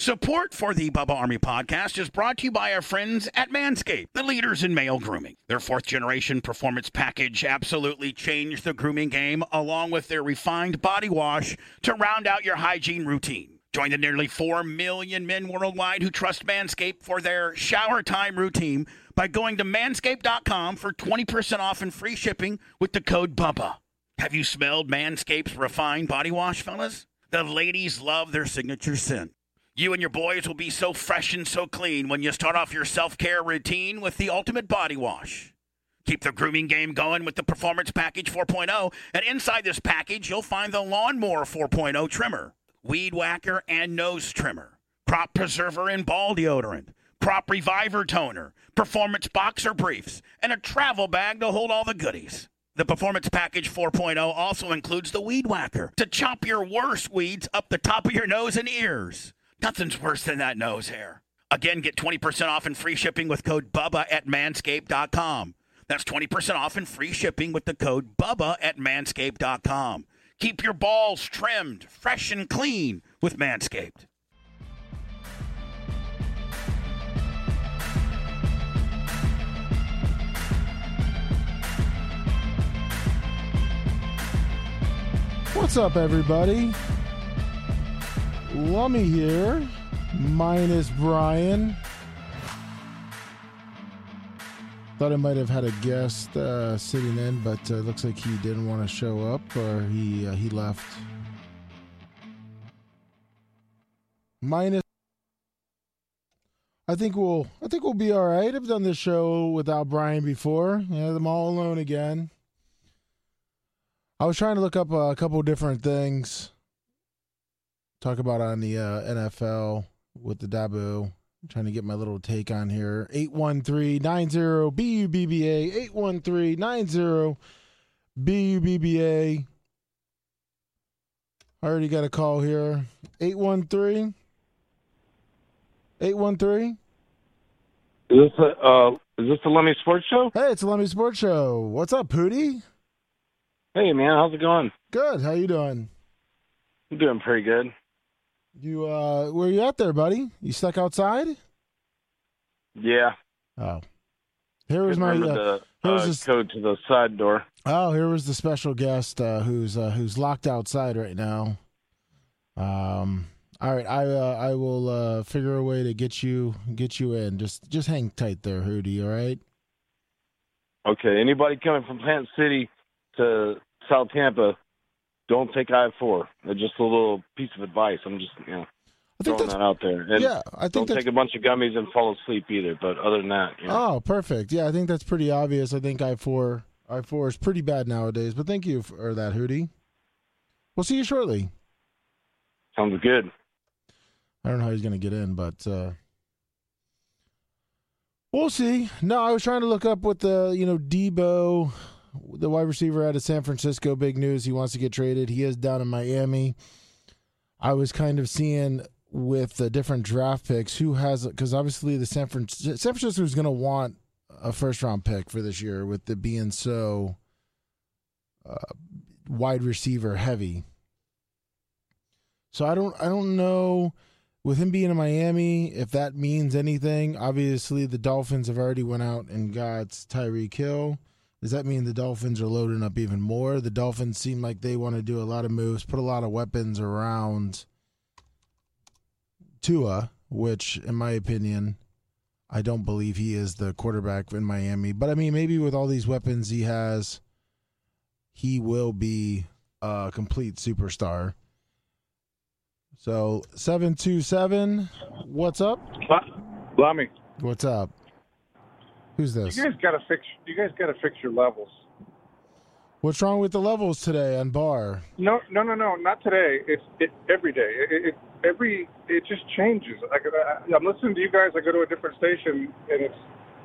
Support for the Bubba Army podcast is brought to you by our friends at Manscaped, the leaders in male grooming. Their fourth-generation performance package absolutely changed the grooming game, along with their refined body wash to round out your hygiene routine. Join the nearly 4 million men worldwide who trust Manscaped for their shower time routine by going to manscaped.com for 20% off and free shipping with the code BUBBA. Have you smelled Manscaped's refined body wash, fellas? The ladies love their signature scent. You and your boys will be so fresh and so clean when you start off your self-care routine with the ultimate body wash. Keep the grooming game going with the Performance Package 4.0, and inside this package, you'll find the Lawnmower 4.0 trimmer, Weed Whacker and Nose Trimmer, Crop Preserver and Ball Deodorant, Crop Reviver Toner, Performance Boxer Briefs, and a travel bag to hold all the goodies. The Performance Package 4.0 also includes the Weed Whacker to chop your worst weeds up the top of your nose and ears. Nothing's worse than that nose hair. Again, get 20% off and free shipping with code BUBBA at manscaped.com. That's 20% off and free shipping with the code BUBBA at manscaped.com. Keep your balls trimmed, fresh and clean with Manscaped. What's up, everybody? Lummy here, minus Brian. Thought I might have had a guest sitting in, but it looks like he didn't want to show up, or he left. Minus. I think we'll be all right. I've done this show without Brian before. Yeah, I'm all alone again. I was trying to look up a couple different things. Talk about on the NFL with the Dabo. I'm trying to get my little take on here. 813-90-BUBBA. 813-90-BUBBA. I already got a call here. 813. 813. Is this the Lummy Sports Show? Hey, it's the Lummy Sports Show. What's up, Pootie? Hey, man. How's it going? Good. How you doing? I'm doing pretty good. You where you at there, buddy? You stuck outside? Yeah. Oh. Here was my code to the side door. Oh, here was the special guest who's locked outside right now. All right, I will figure a way to get you in. Just hang tight there, Hootie, all right? Okay, anybody coming from Plant City to South Tampa, don't take I-4. It's just a little piece of advice. I'm just, throwing that out there. And yeah, I think don't take a bunch of gummies and fall asleep either. But other than that, Oh, perfect. Yeah, I think that's pretty obvious. I think I-4 is pretty bad nowadays. But thank you for that, Hootie. We'll see you shortly. Sounds good. I don't know how he's going to get in, but we'll see. No, I was trying to look up with the Deebo. The wide receiver out of San Francisco, big news. He wants to get traded. He is down in Miami. I was kind of seeing with the different draft picks who has, because obviously the San Francisco is going to want a first-round pick for this year with it being so wide receiver heavy. So I don't know with him being in Miami if that means anything. Obviously, the Dolphins have already went out and got Tyreek Hill. Does that mean the Dolphins are loading up even more? The Dolphins seem like they want to do a lot of moves, put a lot of weapons around Tua, which, in my opinion, I don't believe he is the quarterback in Miami. But, I mean, maybe with all these weapons he has, he will be a complete superstar. So 727, what's up? Lummy. What's up? Who's this? You guys gotta fix your levels. What's wrong with the levels today on bar? No, not today. It's every day. It just changes. I'm listening to you guys. I go to a different station, and it's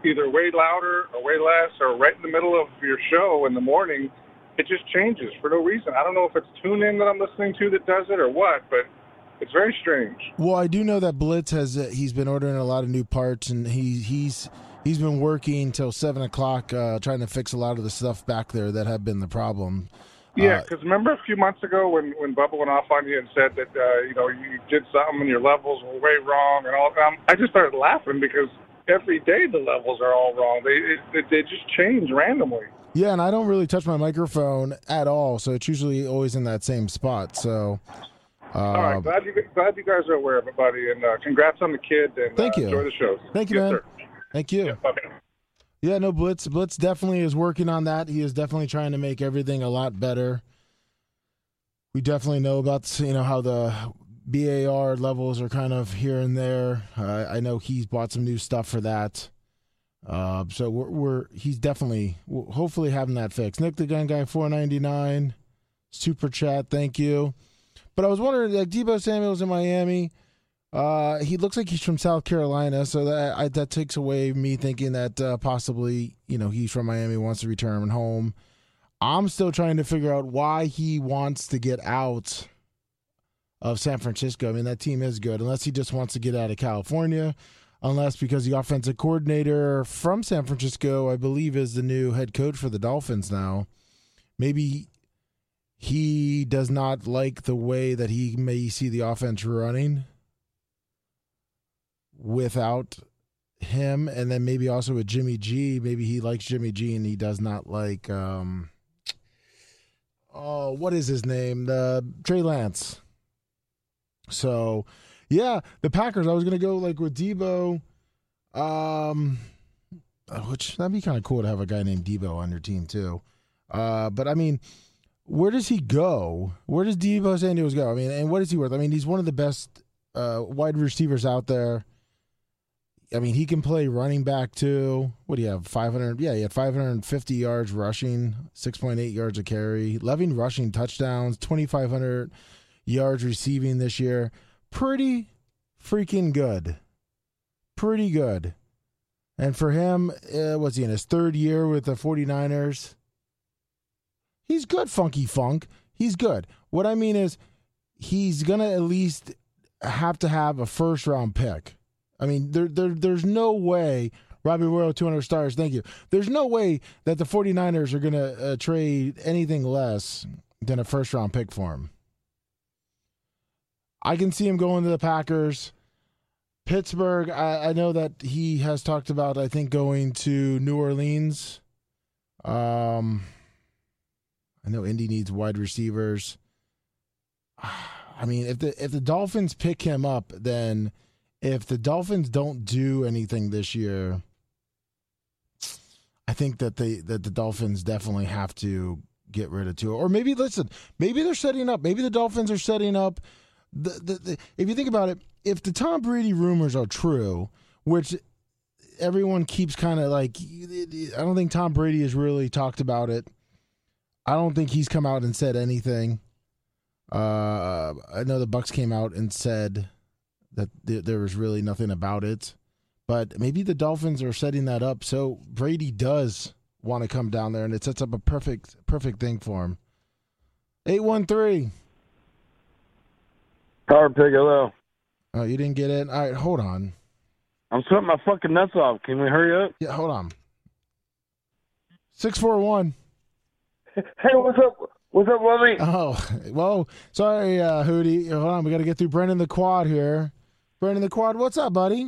either way louder or way less, or right in the middle of your show in the morning. It just changes for no reason. I don't know if it's TuneIn that I'm listening to that does it or what, but it's very strange. Well, I do know that Blitz he's been ordering a lot of new parts, and he's been working till 7 o'clock trying to fix a lot of the stuff back there that had been the problem. Yeah, because remember a few months ago when Bubba went off on you and said that you did something and your levels were way wrong and all. I just started laughing because every day the levels are all wrong. They just change randomly. Yeah, and I don't really touch my microphone at all, so it's usually always in that same spot. So, all right, glad you guys are aware of it, buddy, and congrats on the kid. And thank you. Enjoy the show. Thank you, yes, man. Sir. Thank you. Yeah, Blitz definitely is working on that. He is definitely trying to make everything a lot better. We definitely know about how the BAR levels are kind of here and there. I know he's bought some new stuff for that. So he's definitely hopefully having that fixed. Nick the Gun Guy 499 super chat, thank you. But I was wondering, like, Deebo Samuel's in Miami. He looks like he's from South Carolina, so that takes away me thinking that possibly he's from Miami, wants to return home. I'm still trying to figure out why he wants to get out of San Francisco. I mean, that team is good, unless he just wants to get out of California. Unless because the offensive coordinator from San Francisco, I believe, is the new head coach for the Dolphins now. Maybe he does not like the way that he may see the offense running without him. And then maybe also with Jimmy G. Maybe he likes Jimmy G and he does not like, what is his name? Trey Lance. So... yeah, the Packers. I was going to go with Deebo, which that'd be kind of cool to have a guy named Deebo on your team too. But, I mean, where does he go? Where does Deebo Samuels go? I mean, and what is he worth? I mean, he's one of the best wide receivers out there. I mean, he can play running back too. What do you have, 500? Yeah, he had 550 yards rushing, 6.8 yards a carry, 11 rushing touchdowns, 2,500 yards receiving this year. Pretty freaking good. Pretty good. And for him, was he in his third year with the 49ers? He's good, Funky Funk. He's good. What I mean is he's going to at least have to have a first-round pick. I mean, there's no way, Robbie Royal, 200 stars, thank you. There's no way that the 49ers are going to trade anything less than a first-round pick for him. I can see him going to the Packers. Pittsburgh, I know that he has talked about, I think, going to New Orleans. I know Indy needs wide receivers. I mean, if the Dolphins pick him up, then if the Dolphins don't do anything this year, I think that the Dolphins definitely have to get rid of Tua. Or maybe, listen, maybe the Dolphins are setting up. If you think about it, if the Tom Brady rumors are true, which everyone keeps kind of like, I don't think Tom Brady has really talked about it. I don't think he's come out and said anything. I know the Bucs came out and said that there was really nothing about it, but maybe the Dolphins are setting that up so Brady does want to come down there, and it sets up a perfect thing for him. 813. Power Pig, hello. Oh, you didn't get in? All right, hold on. I'm sweating my fucking nuts off. Can we hurry up? Yeah, hold on. 641. Hey, what's up? What's up, Lovey? Oh, well, sorry, Hootie. Hold on, we got to get through Brendan the Quad here. Brendan the Quad, what's up, buddy?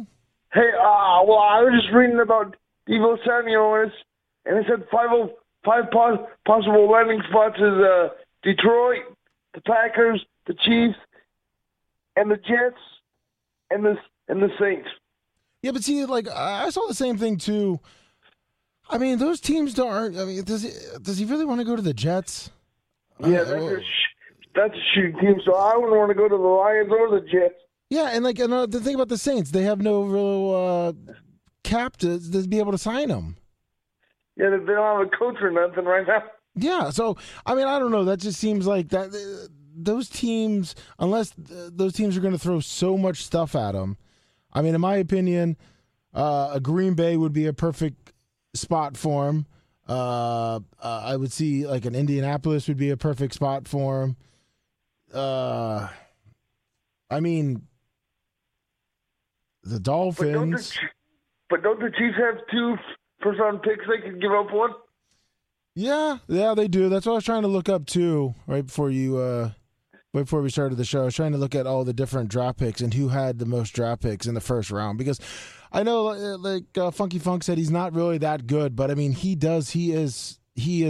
Hey, well, I was just reading about Deebo Samuel, and it said five possible landing spots is Detroit, the Packers, the Chiefs, and the Jets, and the Saints. Yeah, but see, like, I saw the same thing, too. I mean, those teams don't... I mean, does he really want to go to the Jets? Yeah, that's a shitty team, so I wouldn't want to go to the Lions or the Jets. Yeah, and like the thing about the Saints, they have no real cap to be able to sign them. Yeah, they don't have a coach or nothing right now. Yeah, so, I mean, I don't know. That just seems like that. Those teams, unless those teams are going to throw so much stuff at them, I mean, in my opinion, a Green Bay would be a perfect spot for him. I would see like an Indianapolis would be a perfect spot for him. I mean, the Dolphins. But don't the Chiefs have 2 first-round picks? They can give up one. Yeah, they do. That's what I was trying to look up too, right before we started the show. I was trying to look at all the different draft picks and who had the most draft picks in the first round, because I know, like Funky Funk said, he's not really that good, but I mean, he is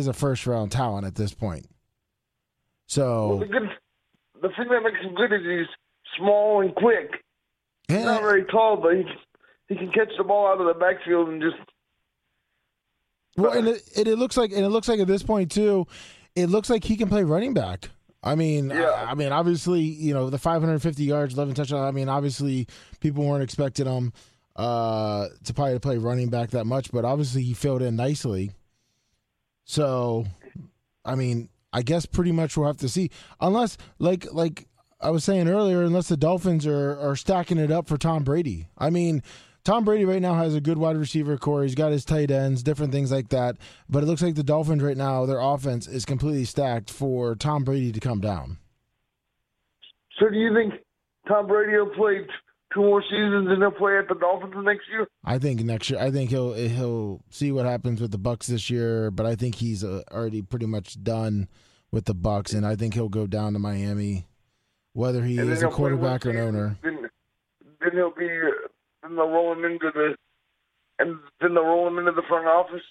a first round talent at this point. So the thing that makes him good is he's small and quick. Yeah. He's not very tall, but he can catch the ball out of the backfield and just. Well, and it looks like at this point too, it looks like he can play running back. I mean, yeah. I mean, obviously, you know, the 550 yards, 11 touchdowns. I mean, obviously, people weren't expecting him to probably play running back that much, but obviously, he filled in nicely. So, I mean, I guess pretty much we'll have to see, unless like I was saying earlier, unless the Dolphins are stacking it up for Tom Brady. I mean. Tom Brady right now has a good wide receiver core. He's got his tight ends, different things like that. But it looks like the Dolphins right now, their offense is completely stacked for Tom Brady to come down. So do you think Tom Brady will play 2 more seasons and he'll play at the Dolphins next year? I think next year. I think he'll see what happens with the Bucs this year, but I think he's already pretty much done with the Bucs, and I think he'll go down to Miami, whether he is a quarterback or an owner. Then he'll be... And they'll roll him into the front office.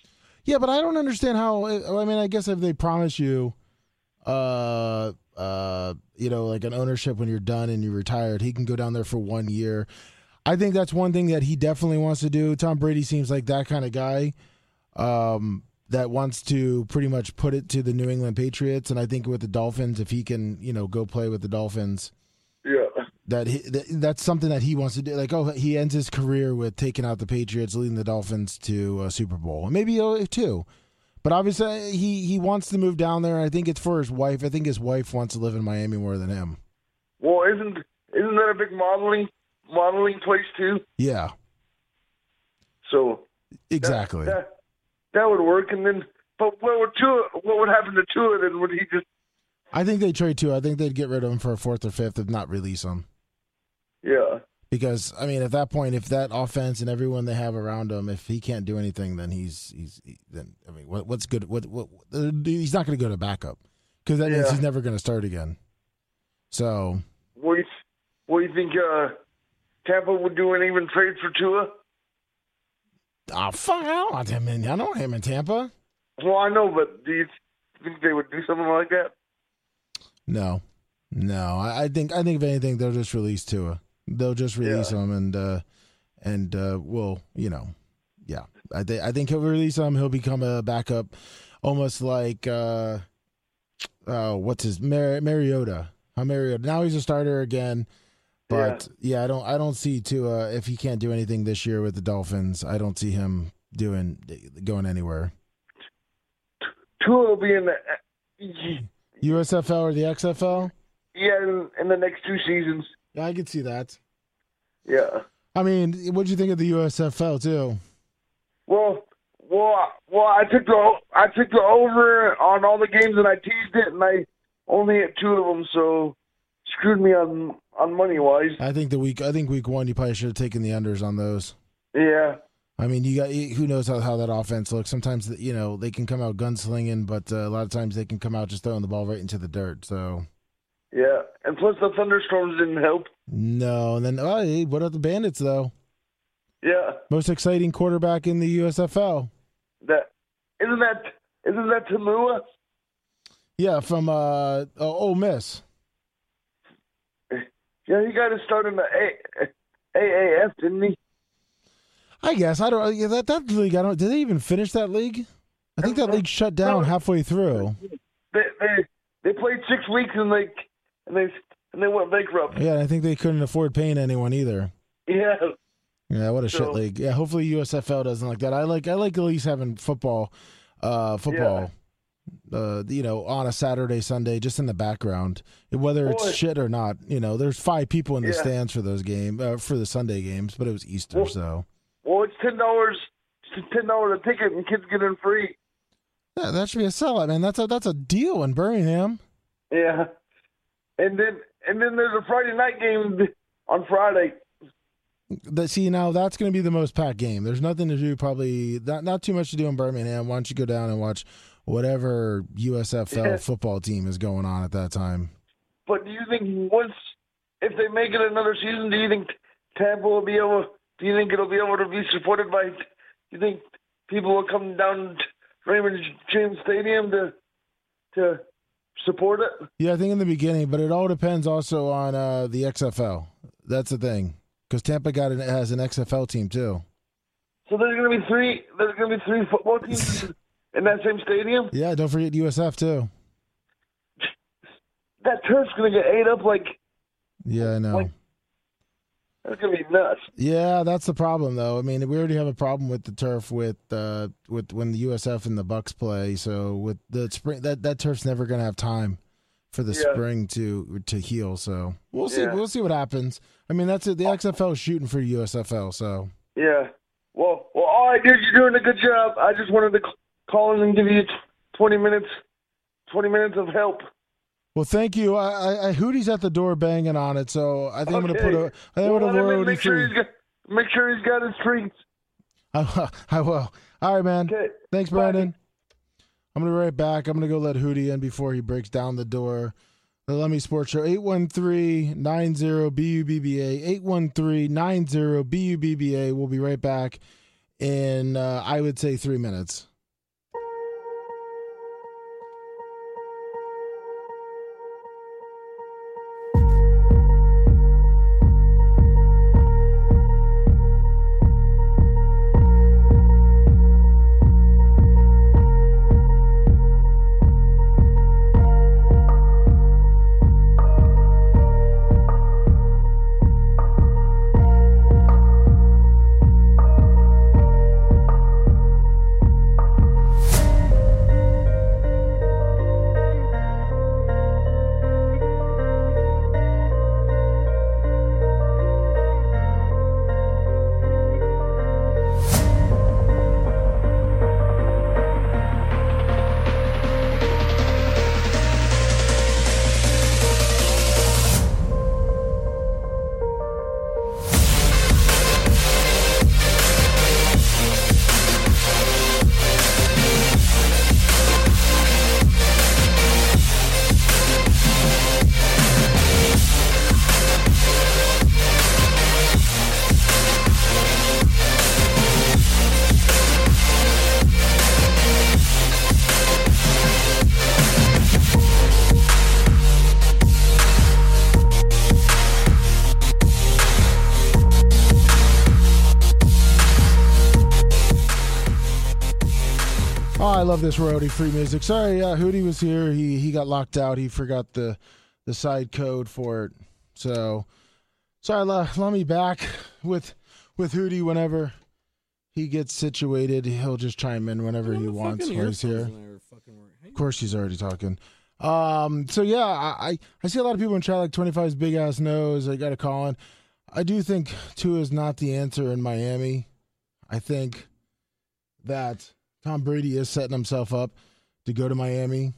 Yeah, but I don't understand how. I mean, I guess if they promise you, you know, like an ownership when you're done and you're retired, he can go down there for 1 year. I think that's one thing that he definitely wants to do. Tom Brady seems like that kind of guy that wants to pretty much put it to the New England Patriots, and I think with the Dolphins, if he can, you know, go play with the Dolphins. Yeah. That's something that he wants to do. Like, oh, he ends his career with taking out the Patriots, leading the Dolphins to a Super Bowl, and maybe two. But obviously, he wants to move down there. I think it's for his wife. I think his wife wants to live in Miami more than him. Well, isn't that a big modeling place too? Yeah. So exactly that would work. And then, but what would happen to Tua? Then would he just? I think they trade Tua. I think they'd get rid of him for a 4th or 5th, if not release him. Yeah. Because I mean, at that point, if that offense and everyone they have around him, if he can't do anything, then he's I mean, what's good? What he's not going to go to backup, because that means he's never going to start again. So. What do you think? Tampa would do an even trade for Tua? Oh, fuck! I don't want him in. I don't want him in Tampa. Well, I know, but do you think they would do something like that? No. I think if anything, they'll just release Tua. They'll just release him, and we'll, you know, yeah. I think he'll release him. He'll become a backup, almost like what's his Mariota? How Mariota? Now he's a starter again. But yeah, I don't see Tua if he can't do anything this year with the Dolphins. I don't see him going anywhere. Tua will be in the. USFL or the XFL? Yeah, in the next 2 seasons. Yeah, I could see that. Yeah. I mean, what'd you think of the USFL too? Well, I took the over on all the games and I teased it, and I only hit 2 of them, so screwed me on money wise. I think week 1 you probably should have taken the unders on those. Yeah. I mean, who knows how that offense looks. Sometimes, you know, they can come out gunslinging, but a lot of times they can come out just throwing the ball right into the dirt. So, yeah, and plus the thunderstorms didn't help. No, and then what about the Bandits though? Yeah, most exciting quarterback in the USFL. Isn't that Tua? Yeah, from Ole Miss. Yeah, he got his start in the AAF, didn't he? I guess I don't. Yeah, that league. I don't. Did they even finish that league? I think that league shut down halfway through. They 6 weeks and they went bankrupt. Yeah, I think they couldn't afford paying anyone either. Yeah. Yeah, what a shit league. Yeah, hopefully USFL doesn't like that. I like at least having football. Yeah. On a Saturday, Sunday, just in the background, whether it's shit or not. You know, there's 5 people in the stands for those games for the Sunday games, but it was Easter, so. Well, it's $10. It's $10 a ticket, and kids get in free. Yeah, that should be a sellout, man. That's a deal in Birmingham. Yeah, and then there's a Friday night game on Friday. Now that's going to be the most packed game. There's nothing to do, probably not too much to do in Birmingham. Why don't you go down and watch whatever USFL football team is going on at that time? But do you think if they make it another season, do you think Tampa will be able? Do you think it'll be able to be supported by? Do you think people will come down to Raymond James Stadium to support it? Yeah, I think in the beginning, but it all depends also on the XFL. That's the thing. Because Tampa has an XFL team too, so there's going to be three. There's going to be three football teams in that same stadium. Yeah, don't forget USF too. That turf's going to get ate up like. Yeah, I know. That's going to be nuts. Yeah, that's the problem though. I mean, we already have a problem with the turf with when the USF and the Bucks play. So with the spring, that turf's never going to have time for the spring to heal, so we'll see. We'll see what happens. I mean, that's it. The XFL is shooting for USFL, so yeah. Well, all right, dude, you're doing a good job. I just wanted to call in and give you 20 minutes of help. Well, thank you. I Hootie's at the door banging on it, so I think I'm gonna put a. Make sure he's got his treats. I will. All right, man. Okay. Thanks, Brandon. Bye. I'm going to be right back. I'm going to go let Hootie in before he breaks down the door. The Lemmy Sports Show, 813-90-BUBBA, 813-90-BUBBA. We'll be right back in, I would say, 3 minutes. I love this royalty free music. Sorry, Hootie was here. He got locked out. He forgot the side code for it. So sorry, let me back with Hootie whenever he gets situated. He'll just chime in whenever he wants when he's here. Of course, he's already talking. So yeah, I see a lot of people in chat like 25's big ass nose. I got to call in. I do think Tua is not the answer in Miami. I think that Tom Brady is setting himself up to go to Miami.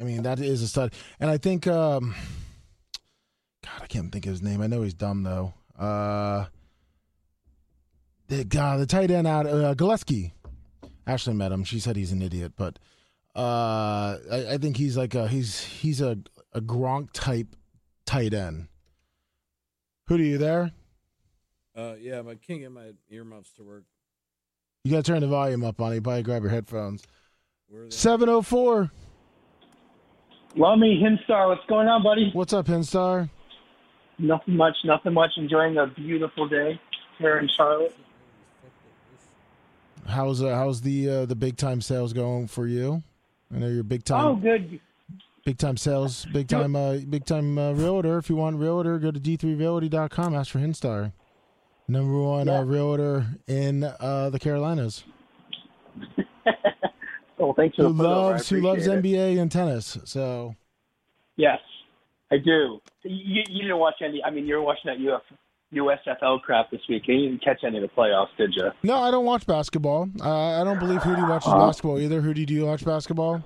I mean, that is a stud. And I think, God, I can't think of his name. I know he's dumb, though. The tight end out, Gillespie. Ashley met him. She said he's an idiot. But I think he's like he's a Gronk-type tight end. Who do you there? Yeah, I can't get my earmuffs to work. You got to turn the volume up on it. You probably grab your headphones. 704. Lummy, Hinstar, what's going on, buddy? What's up, Hinstar? Nothing much. Enjoying a beautiful day here in Charlotte. How's the big time sales going for you? I know you're big time. Oh, good. Big time sales, big time realtor. If you want realtor, go to d3realty.com. Ask for Hinstar, number one realtor in the Carolinas. Well, thanks for who loves NBA and tennis. So, yes, I do. You didn't watch any. I mean, you were watching that USFL crap this week. You didn't catch any of the playoffs, did you? No, I don't watch basketball. I don't believe Hootie watches basketball either. Hootie, do you watch basketball?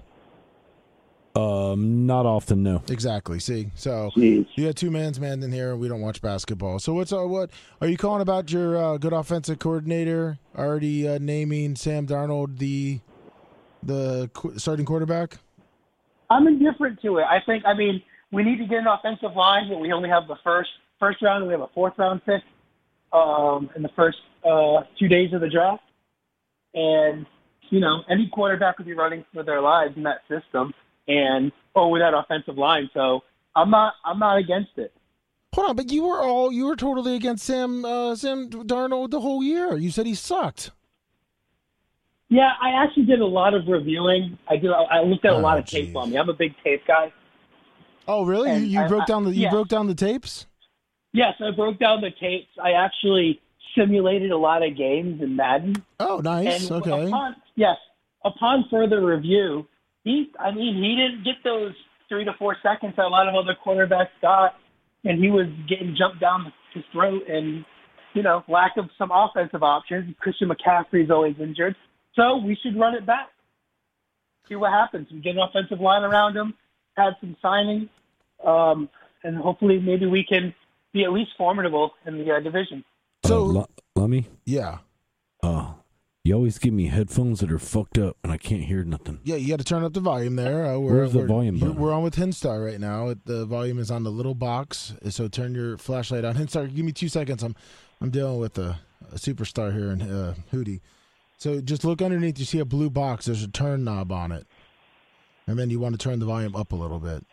Not often, no. Exactly. See, so you got two man's man in here, and we don't watch basketball. So what are you calling about your good offensive coordinator already naming Sam Darnold the starting quarterback? I'm indifferent to it. I think. I mean, we need to get an offensive line, but we only have the first round. We have a fourth round pick in the first 2 days of the draft, and you know any quarterback would be running for their lives in that system. And with that offensive line, so I'm not against it. Hold on, but you were totally against Sam Darnold the whole year. You said he sucked. Yeah, I actually did a lot of reviewing. I looked at a lot of tape on me. I'm a big tape guy. Oh, really? And you broke down the tapes? Yes, I broke down the tapes. I actually simulated a lot of games in Madden. Oh, nice. And okay. Upon further review. He didn't get those 3 to 4 seconds that a lot of other quarterbacks got, and he was getting jumped down his throat and, you know, lack of some offensive options. Christian McCaffrey's always injured. So we should run it back, see what happens. We get an offensive line around him, had some signing, and hopefully maybe we can be at least formidable in the division. So, Lummy? Yeah. Oh. You always give me headphones that are fucked up, and I can't hear nothing. Yeah, you got to turn up the volume there. Where's the volume button? We're on with Hinstar right now. The volume is on the little box, so turn your flashlight on. Hinstar, give me 2 seconds. I'm dealing with a superstar here in Hootie. So just look underneath. You see a blue box. There's a turn knob on it, and then you want to turn the volume up a little bit.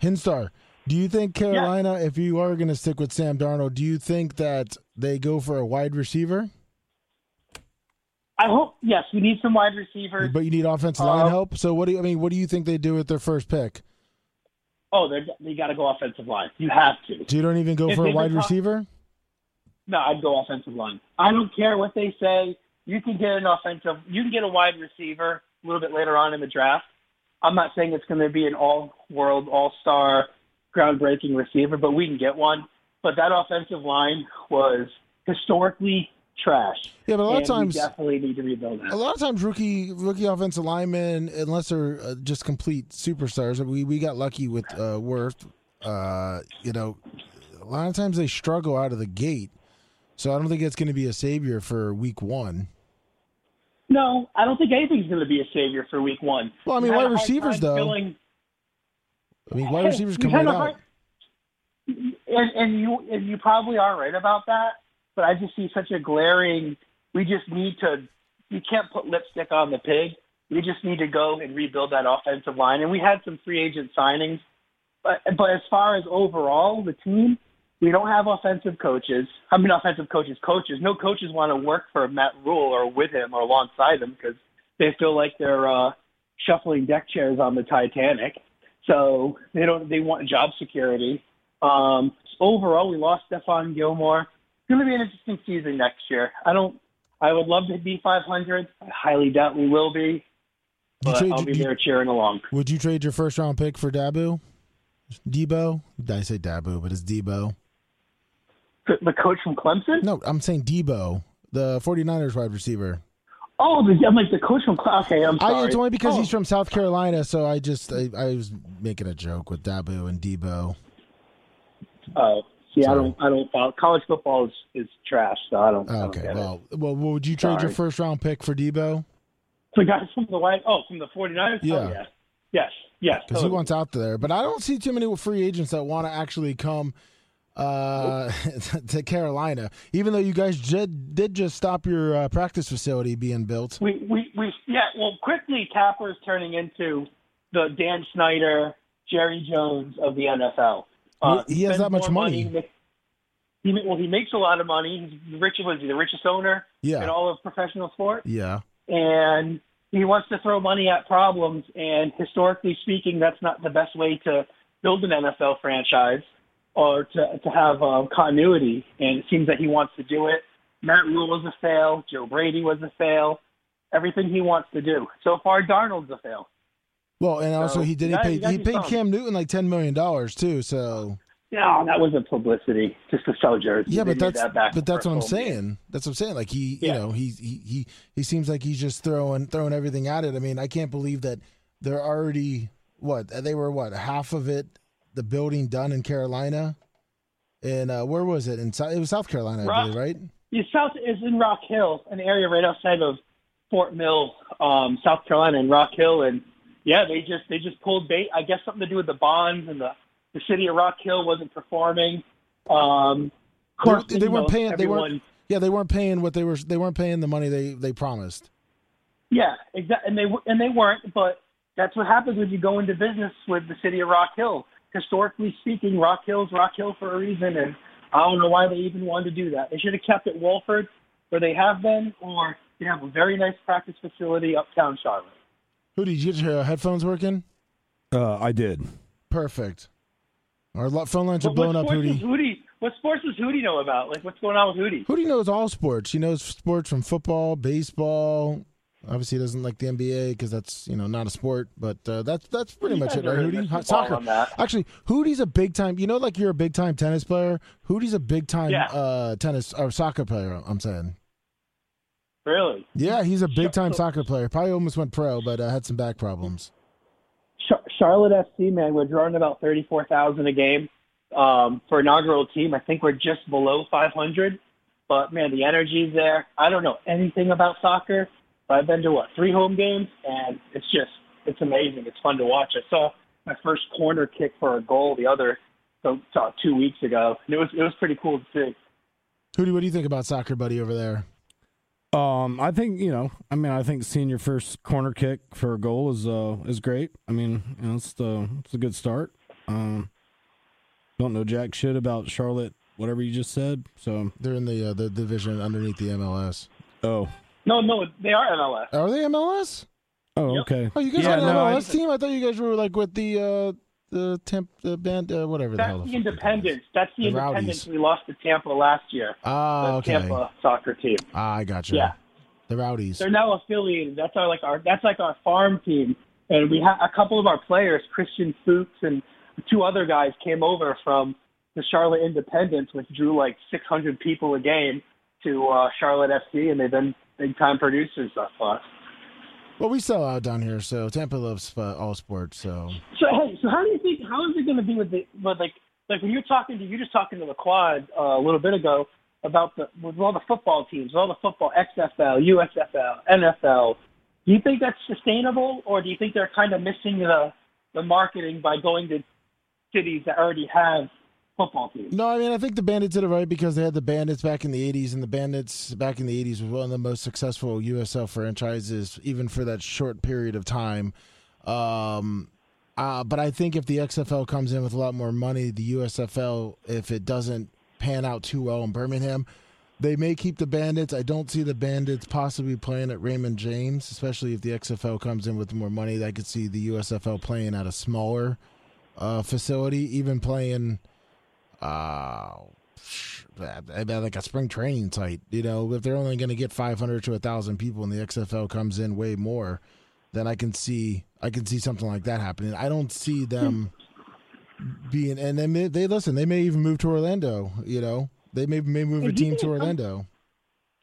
Hinstar, do you think Carolina, if you are going to stick with Sam Darnold, do you think that they go for a wide receiver? I hope, yes, we need some wide receivers. But you need offensive line help? So what do you think they do with their first pick? Oh, they got to go offensive line. You have to. So you don't even go for a wide receiver? No, I'd go offensive line. I don't care what they say. You can get a wide receiver a little bit later on in the draft. I'm not saying it's going to be an all-world, all-star, groundbreaking receiver, but we can get one. But that offensive line was historically trash. Yeah, but we definitely need to rebuild that. A lot of times, rookie offensive linemen, unless they're just complete superstars, we got lucky with Wirth. You know, a lot of times they struggle out of the gate. So I don't think it's going to be a savior for week one. No, I don't think anything's going to be a savior for week one. Well, I mean, wide receivers though. Wide receivers come right out. And you probably are right about that. But I just see such a glaring, you can't put lipstick on the pig. We just need to go and rebuild that offensive line. And we had some free agent signings. But as far as overall, the team, we don't have offensive coaches. I mean, coaches. No coaches want to work for Matt Rule or with him or alongside him because they feel like they're shuffling deck chairs on the Titanic. So they want job security. Overall, we lost Stephon Gilmore. It's going to be an interesting season next year. I would love to be 500. I highly doubt we will be, but I'll be there cheering along. Would you trade your first round pick for Debo? I say Dabo, but it's Debo. The coach from Clemson? No, I'm saying Debo, the 49ers wide receiver. Oh, I'm like the coach from Clemson. Okay, I'm sorry. It's only because he's from South Carolina, so I was making a joke with Dabo and Debo. Oh. Yeah, I don't follow. College football is trash, so I don't. Okay, I don't well, would you trade your first round pick for Debo? The guy from the from the 49ers. Yeah, oh, yeah. yes, because totally. He wants out there. But I don't see too many free agents that want to actually come to Carolina. Even though you guys did just stop your practice facility being built. Well, quickly Tapper's turning into the Dan Snyder, Jerry Jones of the NFL. He has that much money. He makes a lot of money. He's the richest owner in all of professional sports. Yeah. And he wants to throw money at problems, and historically speaking, that's not the best way to build an NFL franchise or to have continuity, and it seems that he wants to do it. Matt Rule was a fail. Joe Brady was a fail. Everything he wants to do. So far, Darnold's a fail. Well, and also he didn't pay Cam Newton like $10 million, too, so... No, that wasn't publicity, just to sell jerseys. Yeah, but that's what I'm saying. That's what I'm saying. Like he seems like he's just throwing everything at it. I mean, I can't believe that they're already half of it, the building done in Carolina, and where was it? It was South Carolina, I believe, right? Yeah, South is in Rock Hill, an area right outside of Fort Mill, South Carolina, and Rock Hill, and yeah, they just pulled bait. I guess something to do with the bonds and the city of Rock Hill wasn't performing. They weren't paying what they weren't paying the money they promised. Yeah, exactly. And they weren't, but that's what happens when you go into business with the city of Rock Hill. Historically speaking, Rock Hill's Rock Hill for a reason, and I don't know why they even wanted to do that. They should have kept it Wolford, where they have been, or they have a very nice practice facility uptown Charlotte. Who did you get your headphones working? I did. Perfect. Our phone lines are blowing up, Hootie. What sports does Hootie know about? Like, what's going on with Hootie? Hootie knows all sports. He knows sports from football, baseball. Obviously, he doesn't like the NBA because that's not a sport. But that's pretty much it, right, Hootie? Soccer. Actually, Hootie's a big time. You know, like you're a big time tennis player. Hootie's a big time tennis or soccer player. I'm saying. Really? Yeah, he's a big time soccer player. Probably almost went pro, but had some back problems. Charlotte FC, man, we're drawing about 34,000 a game for inaugural team. I think we're just below 500, but man, the energy's there. I don't know anything about soccer, but I've been to three home games, and it's amazing. It's fun to watch. I saw my first corner kick for a goal saw 2 weeks ago, and it was pretty cool to see. What do you think about soccer, buddy, over there? I think I think seeing your first corner kick for a goal is great. I mean, it's a good start. Don't know jack shit about Charlotte, whatever you just said. So they're in the division underneath the MLS. Oh no, they are MLS. Are they MLS? Oh, yep. Okay. Oh, you guys had MLS team? I thought you guys were like with whatever the hell. That's the Independence. That's the Independence. We lost to Tampa last year. Okay. Tampa soccer team. I got you. Yeah, the Rowdies. They're now affiliated. That's our farm team, and we have a couple of our players, Christian Fuchs and two other guys, came over from the Charlotte Independence, which drew like 600 people a game to Charlotte FC, and they've been big time producers thus far. Well, we sell out down here, so Tampa loves all sports. So hey, so how do you think? How is it going to be with when you're just talking to the quad a little bit ago about with all the football teams, all the football XFL, USFL, NFL? Do you think that's sustainable, or do you think they're kind of missing the marketing by going to cities that already have football teams? No, I mean, I think the Bandits did it right because they had the Bandits back in the 80s, and the Bandits back in the 80s was one of the most successful USL franchises, even for that short period of time. But I think if the XFL comes in with a lot more money, the USFL, if it doesn't pan out too well in Birmingham, they may keep the Bandits. I don't see the Bandits possibly playing at Raymond James, especially if the XFL comes in with more money. I could see the USFL playing at a smaller facility, even playing... like a spring training site, if they're only going to get 500 to 1,000 people and the XFL comes in way more, then I can see something like that happening. I don't see them being, and they may even move to Orlando, they may move a team to Orlando.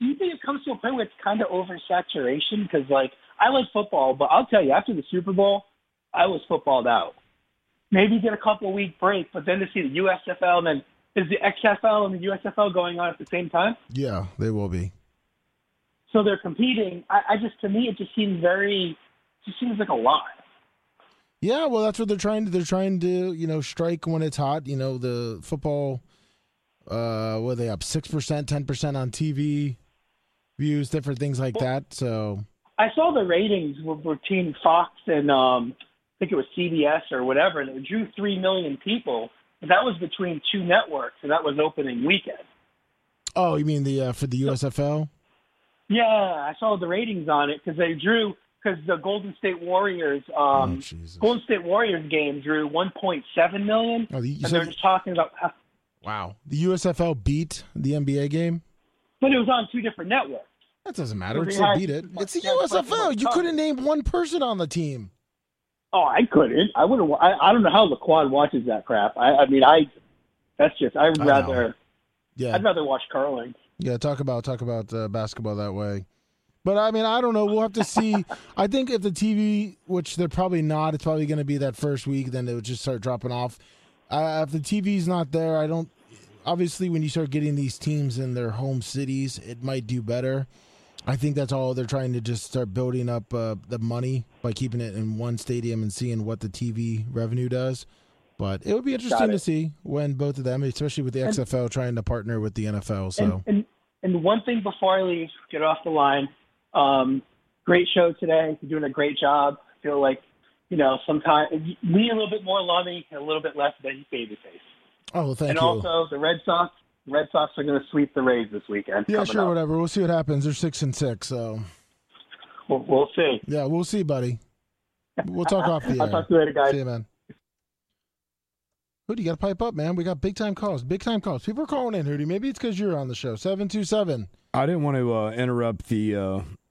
Do you think it comes to a point where it's kind of oversaturation? Because I like football, but I'll tell you, after the Super Bowl, I was footballed out. Maybe get a couple-week break, but then to see the USFL, and then is the XFL and the USFL going on at the same time? Yeah, they will be. So they're competing. To me, it just seems like a lot. Yeah, well, that's what they're trying to. They're trying to, strike when it's hot. The football. Were they up 6%, 10% on TV views, different things like that. So I saw the ratings were Team Fox and. I think it was CBS or whatever, and it drew 3 million people. And that was between two networks, and that was opening weekend. Oh, you mean for the USFL? Yeah, I saw the ratings on it because they drew because the Golden State Warriors game drew $1.7 million, and they're just talking about how, wow, the USFL beat the NBA game, but it was on two different networks. That doesn't matter. It still beat it. It's the USFL. You couldn't name one person on the team. Oh, I couldn't. I wouldn't. I don't know how Laquan watches that crap. I mean, that's just. I'd rather watch curling. Yeah, talk about basketball that way. But I mean, I don't know. We'll have to see. I think if the TV, which they're probably not, it's probably going to be that first week. Then it would just start dropping off. If the TV's not there, I don't. Obviously, when you start getting these teams in their home cities, it might do better. I think that's all they're trying to just start building up the money by keeping it in one stadium and seeing what the TV revenue does. But it would be interesting to see when both of them, especially with the XFL, trying to partner with the NFL. So, and one thing before I leave, get off the line. Great show today. You're doing a great job. I feel like, sometimes lean a little bit more Lummy and a little bit less babyface. Oh, well, thank you. And also the Red Sox are going to sweep the Rays this weekend. Yeah, sure, whatever. We'll see what happens. They're 6-6, so we'll see. Yeah, we'll see, buddy. We'll talk off the air. I'll talk to you later, guys. See you, man. Hootie, you got to pipe up, man. We got big time calls. People are calling in, Hootie. Maybe it's because you're on the show. 727. I didn't want to interrupt the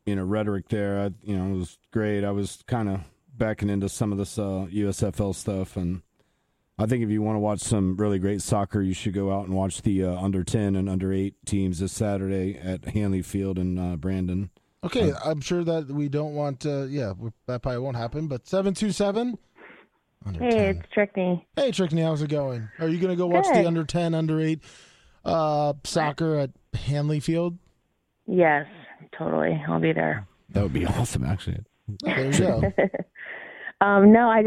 rhetoric there. It was great. I was kind of backing into some of this USFL stuff, and I think if you want to watch some really great soccer, you should go out and watch the under 10 and under 8 teams this Saturday at Hanley Field in Brandon. Okay, I'm sure that we don't want that probably won't happen, but 727? Hey, it's Trickney. Hey, Trickney, how's it going? Are you going to go watch the under 10, under 8 soccer at Hanley Field? Yes, totally. I'll be there. That would be awesome, actually. There you go. No, I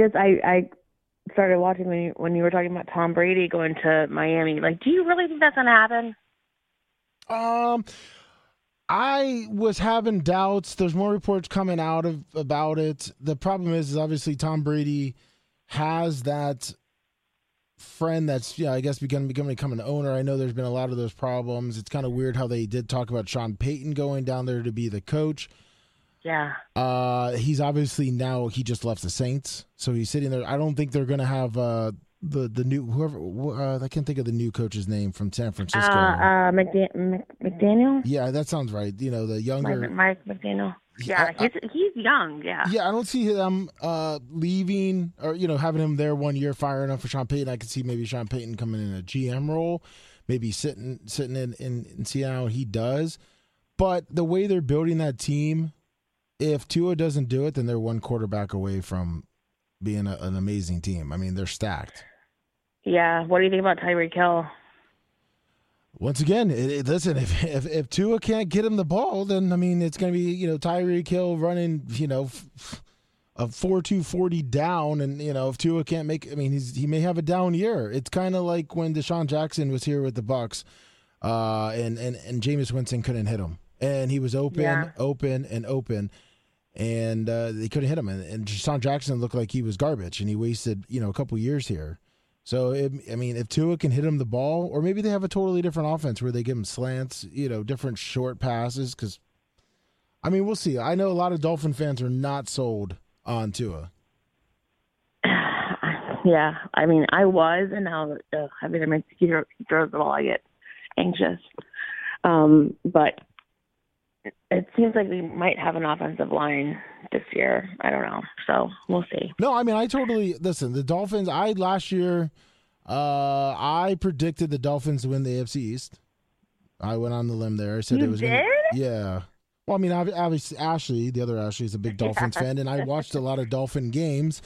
started watching when you were talking about Tom Brady going to Miami. Like, do you really think that's going to happen? I was having doubts. There's more reports coming out about it. The problem is obviously Tom Brady has that friend that's, I guess, becoming an owner. I know there's been a lot of those problems. It's kind of weird how they did talk about Sean Payton going down there to be the coach. Yeah. He's obviously now, he just left the Saints, so he's sitting there. I don't think they're going to have the new, whoever, I can't think of the new coach's name from San Francisco. McDaniel? Yeah, that sounds right. The younger. Mike McDaniel. Yeah, he's young, yeah. Yeah, I don't see them leaving or, having him there 1 year, firing up for Sean Payton. I could see maybe Sean Payton coming in a GM role, maybe sitting in and seeing how he does. But the way they're building that team, if Tua doesn't do it, then they're one quarterback away from being an amazing team. I mean, they're stacked. Yeah. What do you think about Tyreek Hill? Once again, listen, if Tua can't get him the ball, then, I mean, it's going to be, Tyreek Hill running, a 4-2-40 down. And, if Tua can't make, I mean, he may have a down year. It's kind of like when Deshaun Jackson was here with the Bucs and Jameis Winston couldn't hit him. And he was open. And they couldn't hit him. And Deshaun Jackson looked like he was garbage, and he wasted, a couple years here. So, if Tua can hit him the ball, or maybe they have a totally different offense where they give him slants, different short passes. Because, I mean, we'll see. I know a lot of Dolphin fans are not sold on Tua. Yeah. I mean, I was, and now he throws the ball, I get anxious. But it seems like we might have an offensive line this year. I don't know. So we'll see. No, I mean, the Dolphins, last year, I predicted the Dolphins to win the AFC East. I went on the limb there. I said it was going to. Yeah. Well, I mean, obviously, Ashley, the other Ashley, is a big Dolphins fan, and I watched a lot of Dolphin games,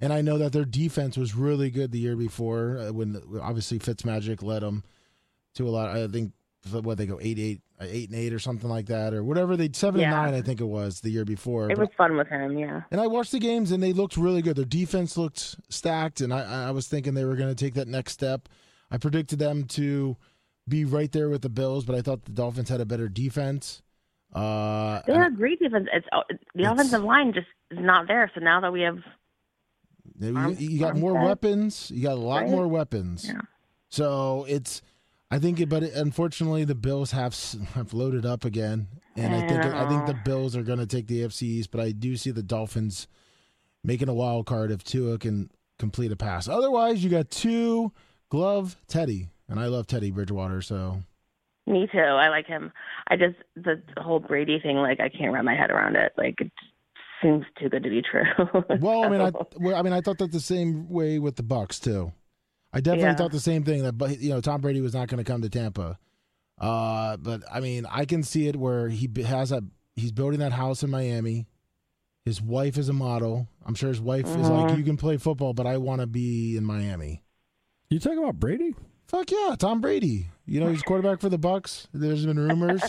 and I know that their defense was really good the year before when obviously Fitzmagic led them to a lot. I think, what they go 8-8 or something like that, or whatever, they 7-9 I think it was the year before. It was fun with him, yeah. And I watched the games, and they looked really good. Their defense looked stacked, and I was thinking they were going to take that next step. I predicted them to be right there with the Bills, but I thought the Dolphins had a better defense. They had a great defense. The offensive line just is not there. So now that we have, you got more weapons. You got a lot more weapons. Yeah. So it's. I think it, but unfortunately the Bills have loaded up again, and I think the Bills are going to take the AFC East, but I do see the Dolphins making a wild card if Tua can complete a pass. Otherwise, you got two glove Teddy, and I love Teddy Bridgewater, so. Me too. I like him. I just, the whole Brady thing, like, I can't wrap my head around it. Like, it seems too good to be true. Well, I mean, I thought that the same way with the Bucs too. I definitely thought the same thing, that, you know, Tom Brady was not going to come to Tampa. But I mean, I can see it where he's building that house in Miami. His wife is a model. I'm sure his wife is like, you can play football, but I want to be in Miami. You talking about Brady? Fuck yeah, Tom Brady. You know, he's quarterback for the Bucs. There's been rumors.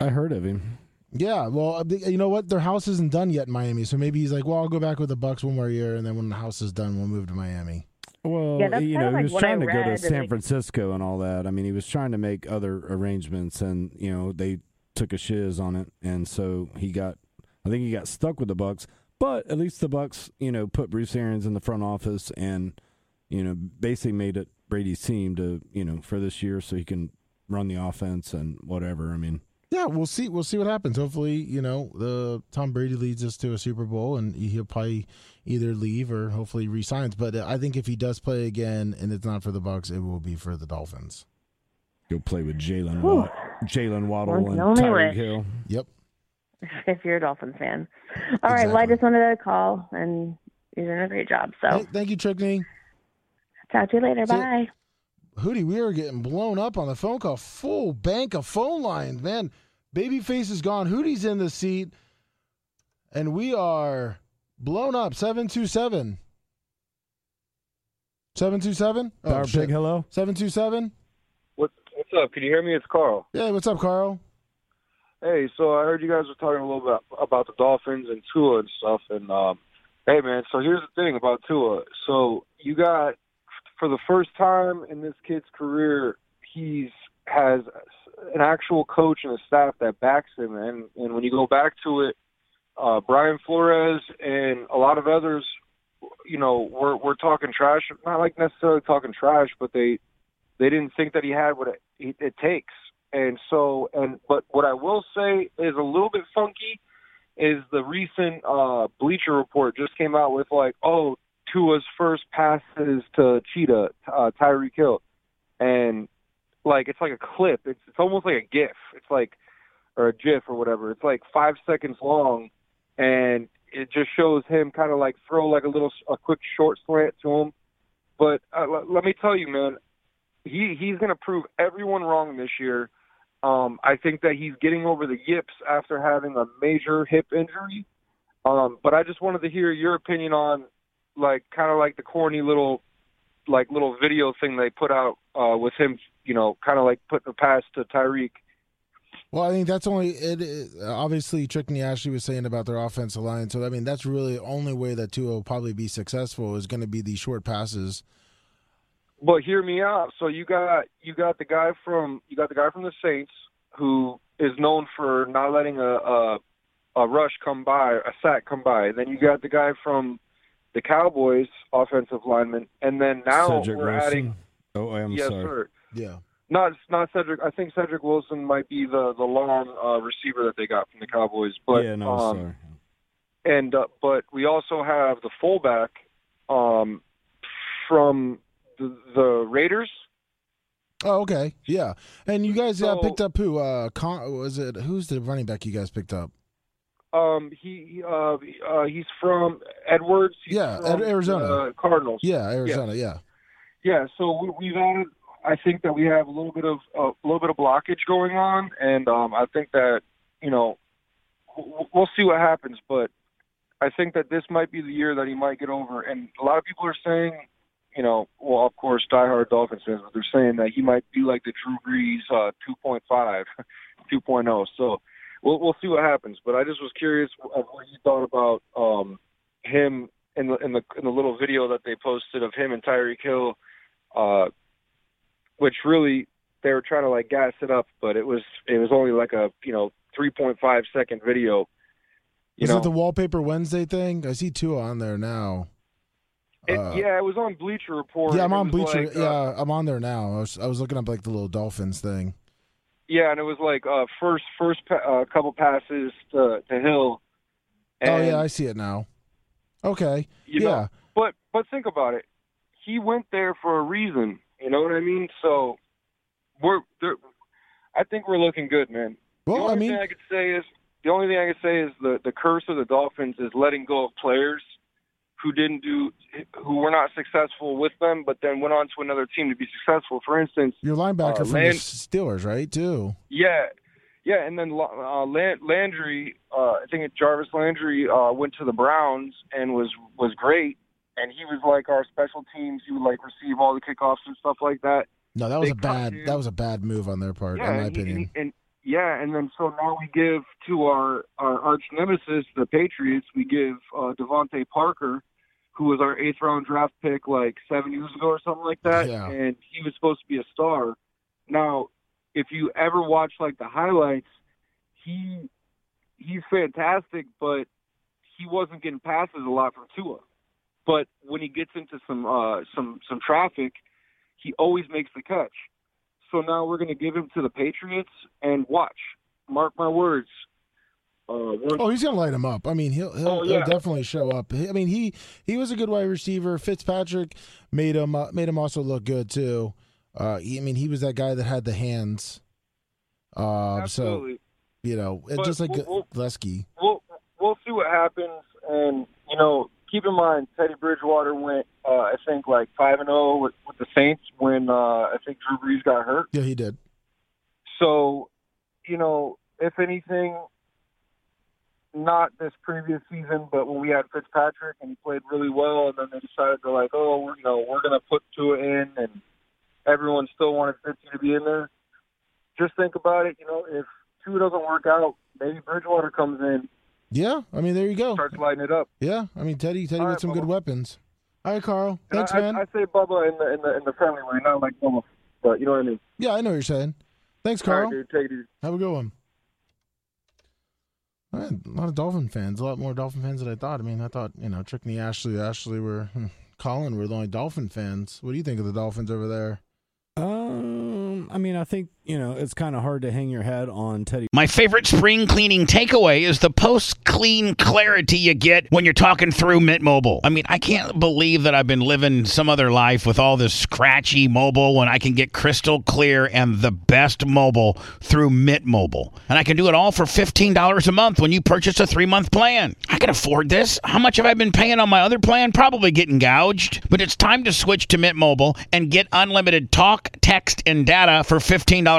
I heard of him. Yeah, well, you know what? Their house isn't done yet in Miami, so maybe he's like, well, I'll go back with the Bucs one more year, and then when the house is done, we'll move to Miami. Well, yeah, you know, like he was trying to go to San Francisco and all that. I mean, he was trying to make other arrangements, and, you know, they took a shiz on it, and so I think he got stuck with the Bucs. But at least the Bucs, you know, put Bruce Arians in the front office and, you know, basically made it Brady's team to, you know, for this year so he can run the offense and whatever. I mean, yeah, we'll see what happens. Hopefully, you know, the Tom Brady leads us to a Super Bowl, and he'll probably either leave or hopefully re-signs. But I think if he does play again and it's not for the Bucs, it will be for the Dolphins. Go play with Jalen Waddle and Tyreek Hill. Yep. If you're a Dolphins fan. All right, well, I just wanted to call, and you're doing a great job. So hey, thank you, Trickney. Talk to you later. Bye. Hootie, we are getting blown up on the phone call. Full bank of phone lines, man. Babyface is gone. Hootie's in the seat. And we are blown up. 727. 727? Oh, our big hello. 727? What's up? Can you hear me? It's Carl. Yeah, what's up, Carl? Hey, so I heard you guys were talking a little bit about the Dolphins and Tua and stuff. And, hey, man, so here's the thing about Tua. So you got... For the first time in this kid's career, he has an actual coach and a staff that backs him. And when you go back to it, Brian Flores and a lot of others, you know, were talking trash. Not like necessarily talking trash, but they didn't think that he had what it takes. And so, but what I will say is a little bit funky is the recent Bleacher Report just came out with like, oh, Tua's first passes to Cheetah, Tyreek Hill. And, like, it's like a clip. It's almost like a GIF. It's like, or a GIF or whatever. It's like 5 seconds long, and it just shows him kind of like throw like a quick short slant to him. But let me tell you, man, he's going to prove everyone wrong this year. I think that he's getting over the yips after having a major hip injury. But I just wanted to hear your opinion on, like, kind of like the corny little video thing they put out with him, you know, kind of like putting a pass to Tyreek. Well, I think that's only it. Obviously, Trickney Ashley was saying about their offensive line. So, I mean, that's really the only way that Tua will probably be successful is going to be these short passes. But hear me out. So you got the guy from the Saints who is known for not letting a rush come by, a sack come by. And then you got the guy from the Cowboys offensive lineman, and then now Cedric we're Wilson. Adding. Oh, I am yes, sorry. Sir. Yeah, not Cedric. I think Cedric Wilson might be the long receiver that they got from the Cowboys. But yeah, no, sorry. And but we also have the fullback from the Raiders. Oh, okay, yeah. And you guys picked up who? Was it who's the running back you guys picked up? He's from Edwards. He's from Arizona Cardinals. Yeah, Arizona. Yeah. Yeah. So we've added. I think that we have a little bit of blockage going on, and I think that, you know, we'll see what happens. But I think that this might be the year that he might get over. And a lot of people are saying, you know, well, of course, diehard Dolphins fans, but they're saying that he might be like the Drew Brees 2.5, 2.0. So. We'll see what happens, but I just was curious of what you thought about him in the little video that they posted of him and Tyreek Hill, which really they were trying to like gas it up, but it was only like a, you know, 3.5 second video. Is it the Wallpaper Wednesday thing? I see Tua on there now. It was on Bleacher Report. Yeah, I'm on Bleacher. Like, I'm on there now. I was looking up like the little Dolphins thing. Yeah, and it was like first couple passes to Hill. And, oh yeah, I see it now. Okay. You know, but think about it. He went there for a reason. You know what I mean? So I think we're looking good, man. Well, the only thing I could say is the curse of the Dolphins is letting go of players who were not successful with them, but then went on to another team to be successful. For instance, your linebacker from the Steelers, right? Too. Yeah, and then Landry, I think Jarvis Landry went to the Browns and was great, and he was like our special teams. He would like receive all the kickoffs and stuff like that. No, that was a bad move on their part, in my opinion. And then so now we give to our arch nemesis, the Patriots, we give Devontae Parker, who was our 8th-round draft pick like 7 years ago or something like that, and he was supposed to be a star. Now, if you ever watch like the highlights, he's fantastic, but he wasn't getting passes a lot from Tua. But when he gets into some traffic, he always makes the catch. So now we're going to give him to the Patriots, and watch. Mark my words. He's going to light him up. I mean, he'll definitely show up. I mean, he was a good wide receiver. Fitzpatrick made him also look good too. He was that guy that had the hands. Absolutely. So, just like Lesky. We'll see what happens, and keep in mind, Teddy Bridgewater went, I think, like 5-0 with the Saints when I think Drew Brees got hurt. Yeah, he did. So, if anything, not this previous season, but when we had Fitzpatrick and he played really well, and then they decided to like, we're going to put Tua in, and everyone still wanted Fitzy to be in there. Just think about it. If Tua doesn't work out, maybe Bridgewater comes in. Yeah, I mean, there you go. Starts lighting it up. Yeah, I mean, Teddy with some Bubba. Good weapons. All right, Carl. Thanks, man. I say Bubba in the friendly way, not like Bubba, but you know what I mean. Yeah, I know what you're saying. Thanks, Carl. All right, dude. Take it easy. Have a good one. All right, a lot of Dolphin fans. A lot more Dolphin fans than I thought. I mean, I thought, Trickney, Ashley were, Colin were the only Dolphin fans. What do you think of the Dolphins over there? I mean, I think, it's kind of hard to hang your head on Teddy. My favorite spring cleaning takeaway is the post-clean clarity you get when you're talking through Mint Mobile. I mean, I can't believe that I've been living some other life with all this scratchy mobile when I can get crystal clear and the best mobile through Mint Mobile. And I can do it all for $15 a month when you purchase a 3-month plan. I can afford this. How much have I been paying on my other plan? Probably getting gouged. But it's time to switch to Mint Mobile and get unlimited talk, text, and data for $15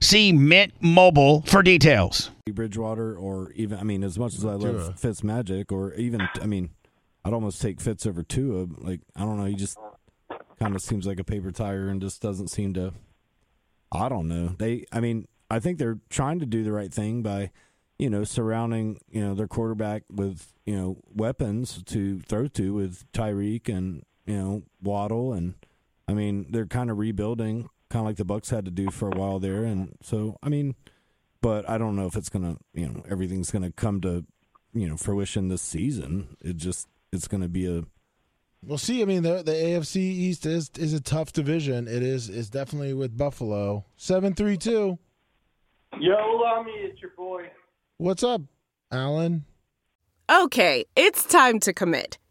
See Mint Mobile for details. Bridgewater, or even, I mean, as much as I love Fitz Magic, or even, I mean, I'd almost take Fitz over Tua. Like, I don't know, he just kind of seems like a paper tiger and just doesn't seem to. I don't know. I think they're trying to do the right thing by, surrounding their quarterback with weapons to throw to with Tyreek and Waddle, and I mean they're kind of rebuilding. Kind of like the Bucs had to do for a while there, and so I mean, but I don't know if it's gonna, everything's gonna come to, fruition this season. It's gonna be a. We'll see. I mean, the AFC East is a tough division. It's definitely with Buffalo. 732. Yo, Lami, it's your boy. What's up, Alan? Okay, it's time to commit.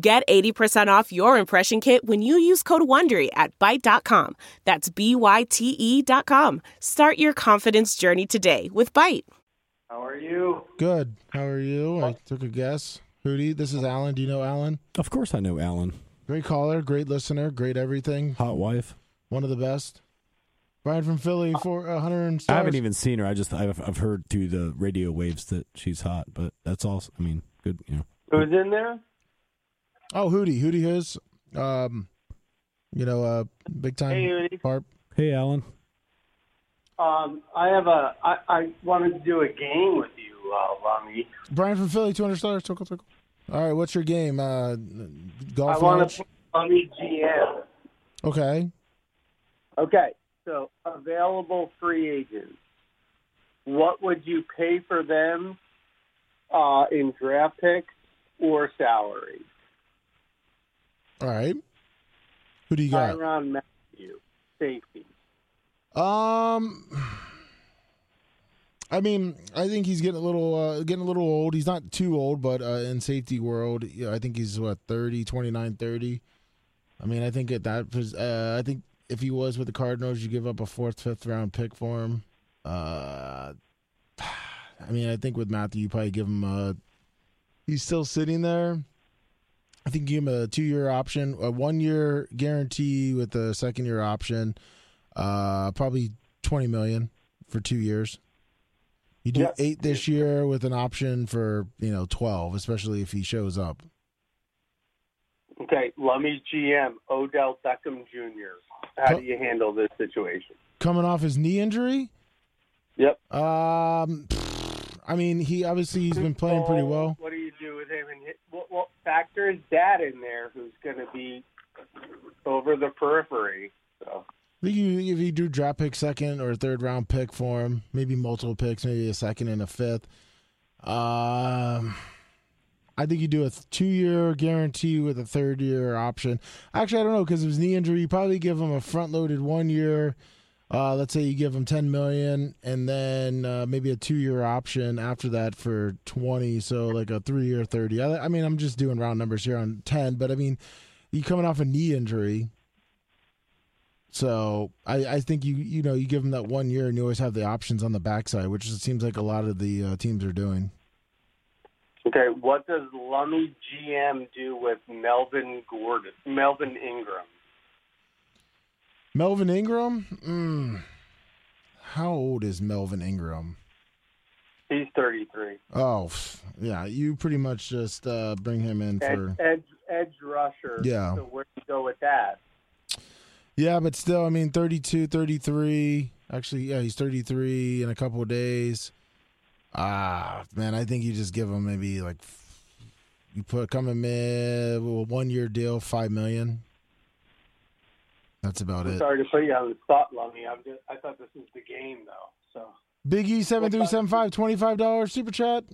Get 80% off your impression kit when you use code WONDERY at Byte.com. That's BYTE.com. Start your confidence journey today with Byte. How are you? Good. How are you? I took a guess. Hootie, this is Alan. Do you know Alan? Of course I know Alan. Great caller, great listener, great everything. Hot wife. One of the best. Brian from Philly for 100 stars. I haven't even seen her. I've heard through the radio waves that she's hot, but that's all. I mean, good, you know. Who's in there? Oh, Hootie is, big time. Hey, Hootie. Barb. Hey, Alan. I wanted to do a game with you, Lummy. Brian from Philly, 200 stars, tickle, tickle. All right, what's your game? Golf. I want to play Lummy GM. Okay, so available free agents. What would you pay for them in draft picks or salary? All right. Who do you got? Tyrann Mathieu, safety. I mean, I think he's getting a little old. He's not too old, but in safety world, I think he's 30. I mean, I think at that, I think if he was with the Cardinals, you give up a 4th, 5th round pick for him. I mean, I think with Mathieu, you probably give him he's still sitting there. I think you give him a 2-year option, a 1-year guarantee with a 2nd-year option, probably $20 million for 2 years. You do 8 this year with an option for 12, especially if he shows up. Okay, Lummy's GM, Odell Beckham Jr. How do you handle this situation? Coming off his knee injury? Yep. I mean, he's been playing pretty well. What do you do with him? And what factor is that in there? Who's going to be over the periphery? So. I think if you do draft pick 2nd or 3rd round pick for him, maybe multiple picks, maybe a 2nd and a 5th. I think you do a 2-year guarantee with a 3rd-year option. Actually, I don't know, because of his knee injury, you probably give him a front-loaded 1 year. Let's say you give him $10 million, and then maybe a 2-year option after that for $20 million. So like a 3-year $30 million. I mean, I'm just doing round numbers here on 10, but I mean, you coming off a knee injury, so I think you give him that 1 year, and you always have the options on the backside, which it seems like a lot of the teams are doing. Okay, what does Lummy GM do with Melvin Ingram? Melvin Ingram? How old is Melvin Ingram? He's 33. Oh, yeah. You pretty much just bring him in for edge rusher. Yeah. So where do you go with that? Yeah, but still, I mean, 32, 33. Actually, yeah, he's 33 in a couple of days. Man, I think you just give him maybe like you put come in with a 1-year deal, $5 million. That's about it. Sorry to put you on the spot, Lummy. I thought this was the game, though. So Big E 7375, $25 super chat.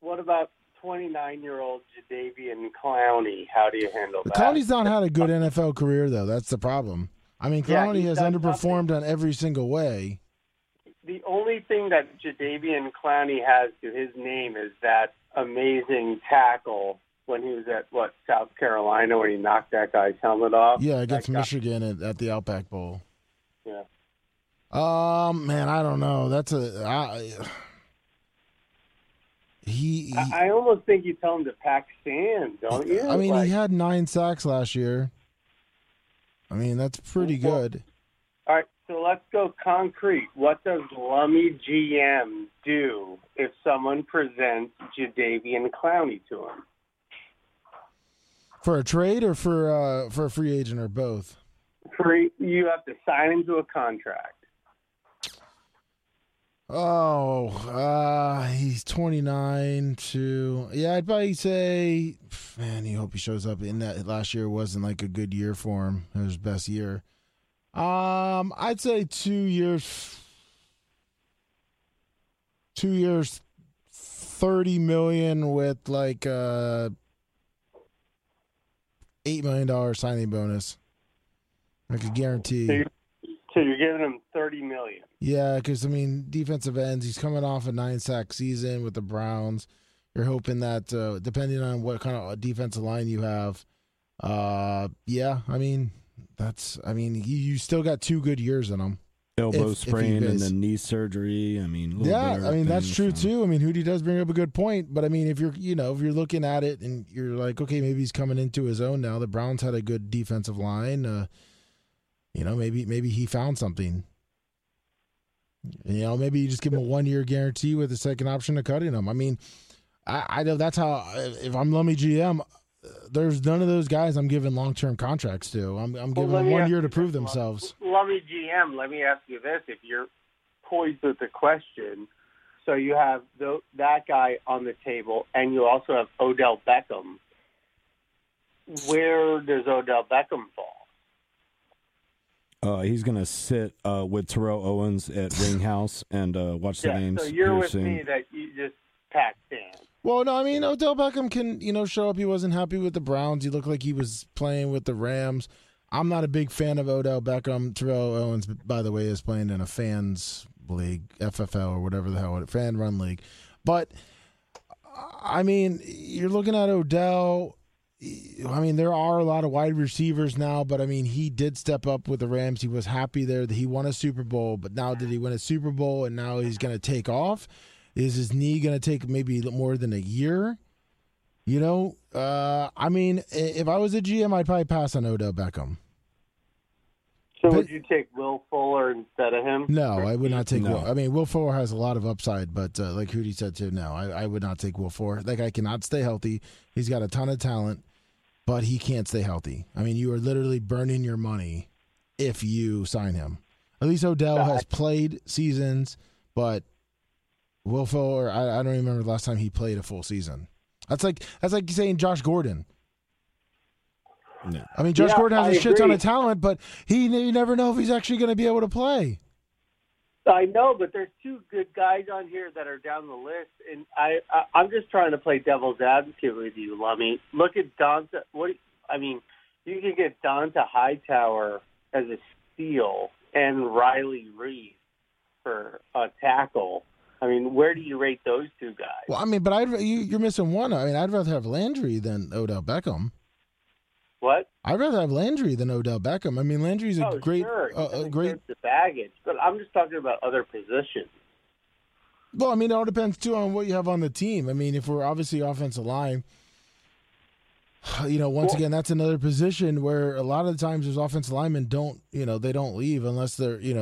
What about 29-year-old Jadeveon Clowney? How do you handle that? Clowney's not had a good NFL career, though. That's the problem. I mean, Clowney has underperformed on every single way. The only thing that Jadeveon Clowney has to his name is that amazing tackle when he was at, South Carolina, when he knocked that guy's helmet off. Yeah, against Michigan at the Outback Bowl. Yeah. Man, I don't know. That's a... I almost think you tell him to pack sand, don't you? I mean, he had 9 sacks last year. I mean, that's pretty good. All right, so let's go concrete. What does Lummy GM do if someone presents Jadeveon Clowney to him? For a trade or for a free agent or both? You have to sign him to a contract. Oh, he's 29 to... Yeah, I'd probably say, man, you hope he shows up in that. Last year wasn't like a good year for him. It was his best year. I'd say 2 years... 2 years, $30 million with like a $8 million signing bonus. I could guarantee... So you're giving him $30 million. Yeah, because I mean, defensive ends. He's coming off a 9-sack season with the Browns. You're hoping that, depending on what kind of defensive line you have, yeah. I mean, that's. I mean, you still got 2 good years in him. Elbow sprain and then knee surgery. I mean, that's true too. I mean, Hootie does bring up a good point. But I mean, if you're looking at it and you're like, okay, maybe he's coming into his own now. The Browns had a good defensive line. Maybe he found something. Maybe you just give him a 1-year guarantee with a second option to cutting him. I mean, I know that's how. If I'm Lummy GM, there's none of those guys I'm giving long-term contracts to. I'm giving them 1 year to prove themselves. Lummy GM, let me ask you this: if you're poised with the question, so you have that guy on the table, and you also have Odell Beckham. Where does Odell Beckham fall? He's going to sit with Terrell Owens at Ringhouse and watch the games. So you're with me that you just packed in. Well, no, I mean, Odell Beckham can, show up. He wasn't happy with the Browns. He looked like he was playing with the Rams. I'm not a big fan of Odell Beckham. Terrell Owens, by the way, is playing in a fans league, FFL or whatever the hell, fan run league. But, I mean, you're looking at Odell. I mean, there are a lot of wide receivers now, but, I mean, he did step up with the Rams. He was happy there that he won a Super Bowl, but now did he win a Super Bowl, and now he's going to take off? Is his knee going to take maybe more than a year? I mean, if I was a GM, I'd probably pass on Odell Beckham. So would you take Will Fuller instead of him? No, I would not take Will. I mean, Will Fuller has a lot of upside, but like Hootie said, too, no, I would not take Will Fuller. That guy cannot stay healthy. He's got a ton of talent, but he can't stay healthy. I mean, you are literally burning your money if you sign him. At least Odell has played seasons, but Will Fuller, I don't remember the last time he played a full season. That's like saying Josh Gordon. No. I mean, Josh Gordon has a shit ton of talent, but you never know if he's actually going to be able to play. I know, but there's 2 good guys on here that are down the list, and I'm just trying to play devil's advocate with you, Lummy. Look at Donta. You can get Donta Hightower as a steal and Riley Reiff for a tackle. I mean, where do you rate those 2 guys? Well, I mean, but you're missing one. I mean, I'd rather have Landry than Odell Beckham. What? I'd rather have Landry than Odell Beckham. I mean, Landry's a great... Sure. The baggage, but I'm just talking about other positions. Well, I mean, it all depends, too, on what you have on the team. I mean, if we're obviously offensive line, again, that's another position where a lot of the times those offensive linemen don't, they don't leave unless they're getting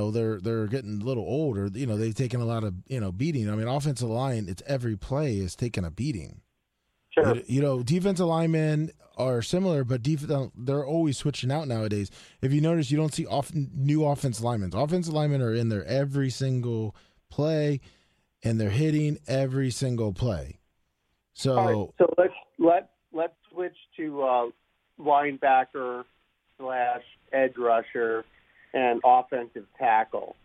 a little old or, they've taken a lot of, beating. I mean, offensive line, it's every play is taking a beating. Sure. Defensive linemen are similar, but they're always switching out nowadays. If you notice, you don't see new offensive linemen. Offensive linemen are in there every single play, and they're hitting every single play. So, let's switch to linebacker / edge rusher and offensive tackle.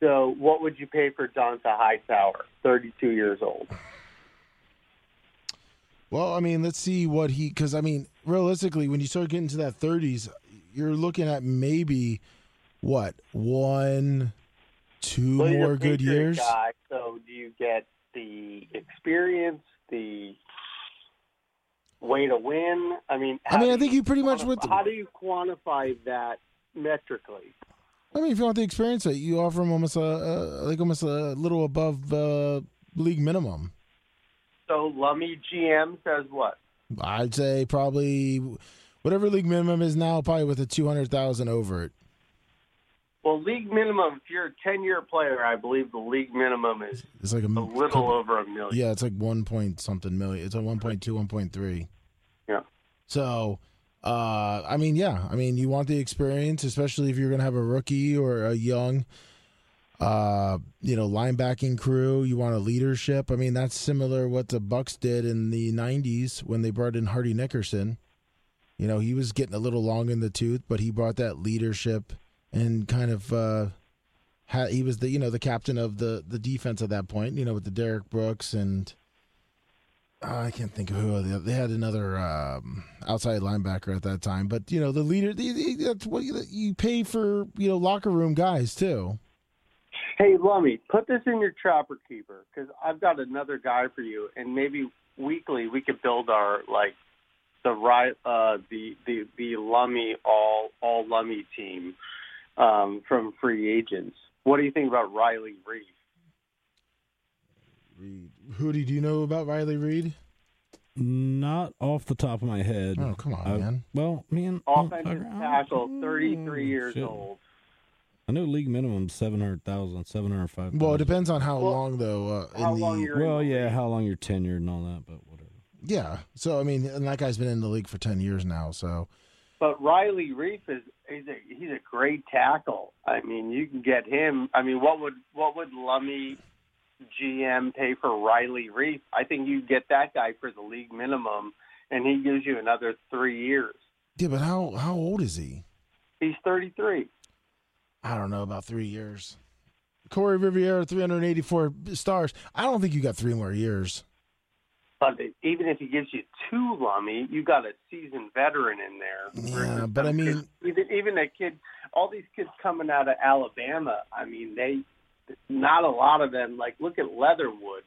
So, what would you pay for Donta Hightower, 32 years old? Well, I mean, let's see what because I mean, realistically, when you start getting to that 30s, you're looking at maybe what 1, 2 more good years. Guy, so, do you get the experience, the way to win? I think you pretty much with. How do you quantify that metrically? I mean, if you want the experience, you offer them almost a little above league minimum. So Lummy GM says what? I'd say probably whatever league minimum is now, probably with a $200,000 over it. Well, league minimum, if you're a 10-year player, I believe the league minimum is it's like a little over $1 million. Yeah, it's like 1 point something million. It's like 1.2, 1.3. Yeah. So, you want the experience, especially if you're going to have a rookie or a young. linebacking crew. You want a leadership. I mean, that's similar what the Bucs did in the 90s when they brought in Hardy Nickerson. You know, he was getting a little long in the tooth, but he brought that leadership and kind of he was the, you know, the captain of the defense at that point, you know, with the Derek Brooks and I can't think of who they had another outside linebacker at that time. But, you know, the leader, that's what you pay for, you know, locker room guys too. Hey, Lummy, put this in your Chopper Keeper because I've got another guy for you, and maybe weekly we could build our the Lummy all Lummy team from free agents. What do you think about Riley Reiff? Hootie, do you know about Riley Reiff? Not off the top of my head. Oh, come on, man. Well, man, offensive tackle, 33 years old. I know league minimum 700,000, 705,000. Well, it depends on how long, though. How long you're tenured and all that, but whatever. Yeah, so I mean, and that guy's been in the league for 10 years now. So, but Riley Reiff he's a great tackle. I mean, you can get him. I mean, what would Lummy GM pay for Riley Reiff? I think you get that guy for the league minimum, and he gives you another 3 years. Yeah, but how old is he? He's 33. I don't know, about 3 years. Corey Riviere, 384 stars. I don't think you got 3 more years. But even if he gives you 2, Lummy, you got a seasoned veteran in there. Yeah, but I mean, even a kid, all these kids coming out of Alabama. I mean, not a lot of them. Like, look at Leatherwood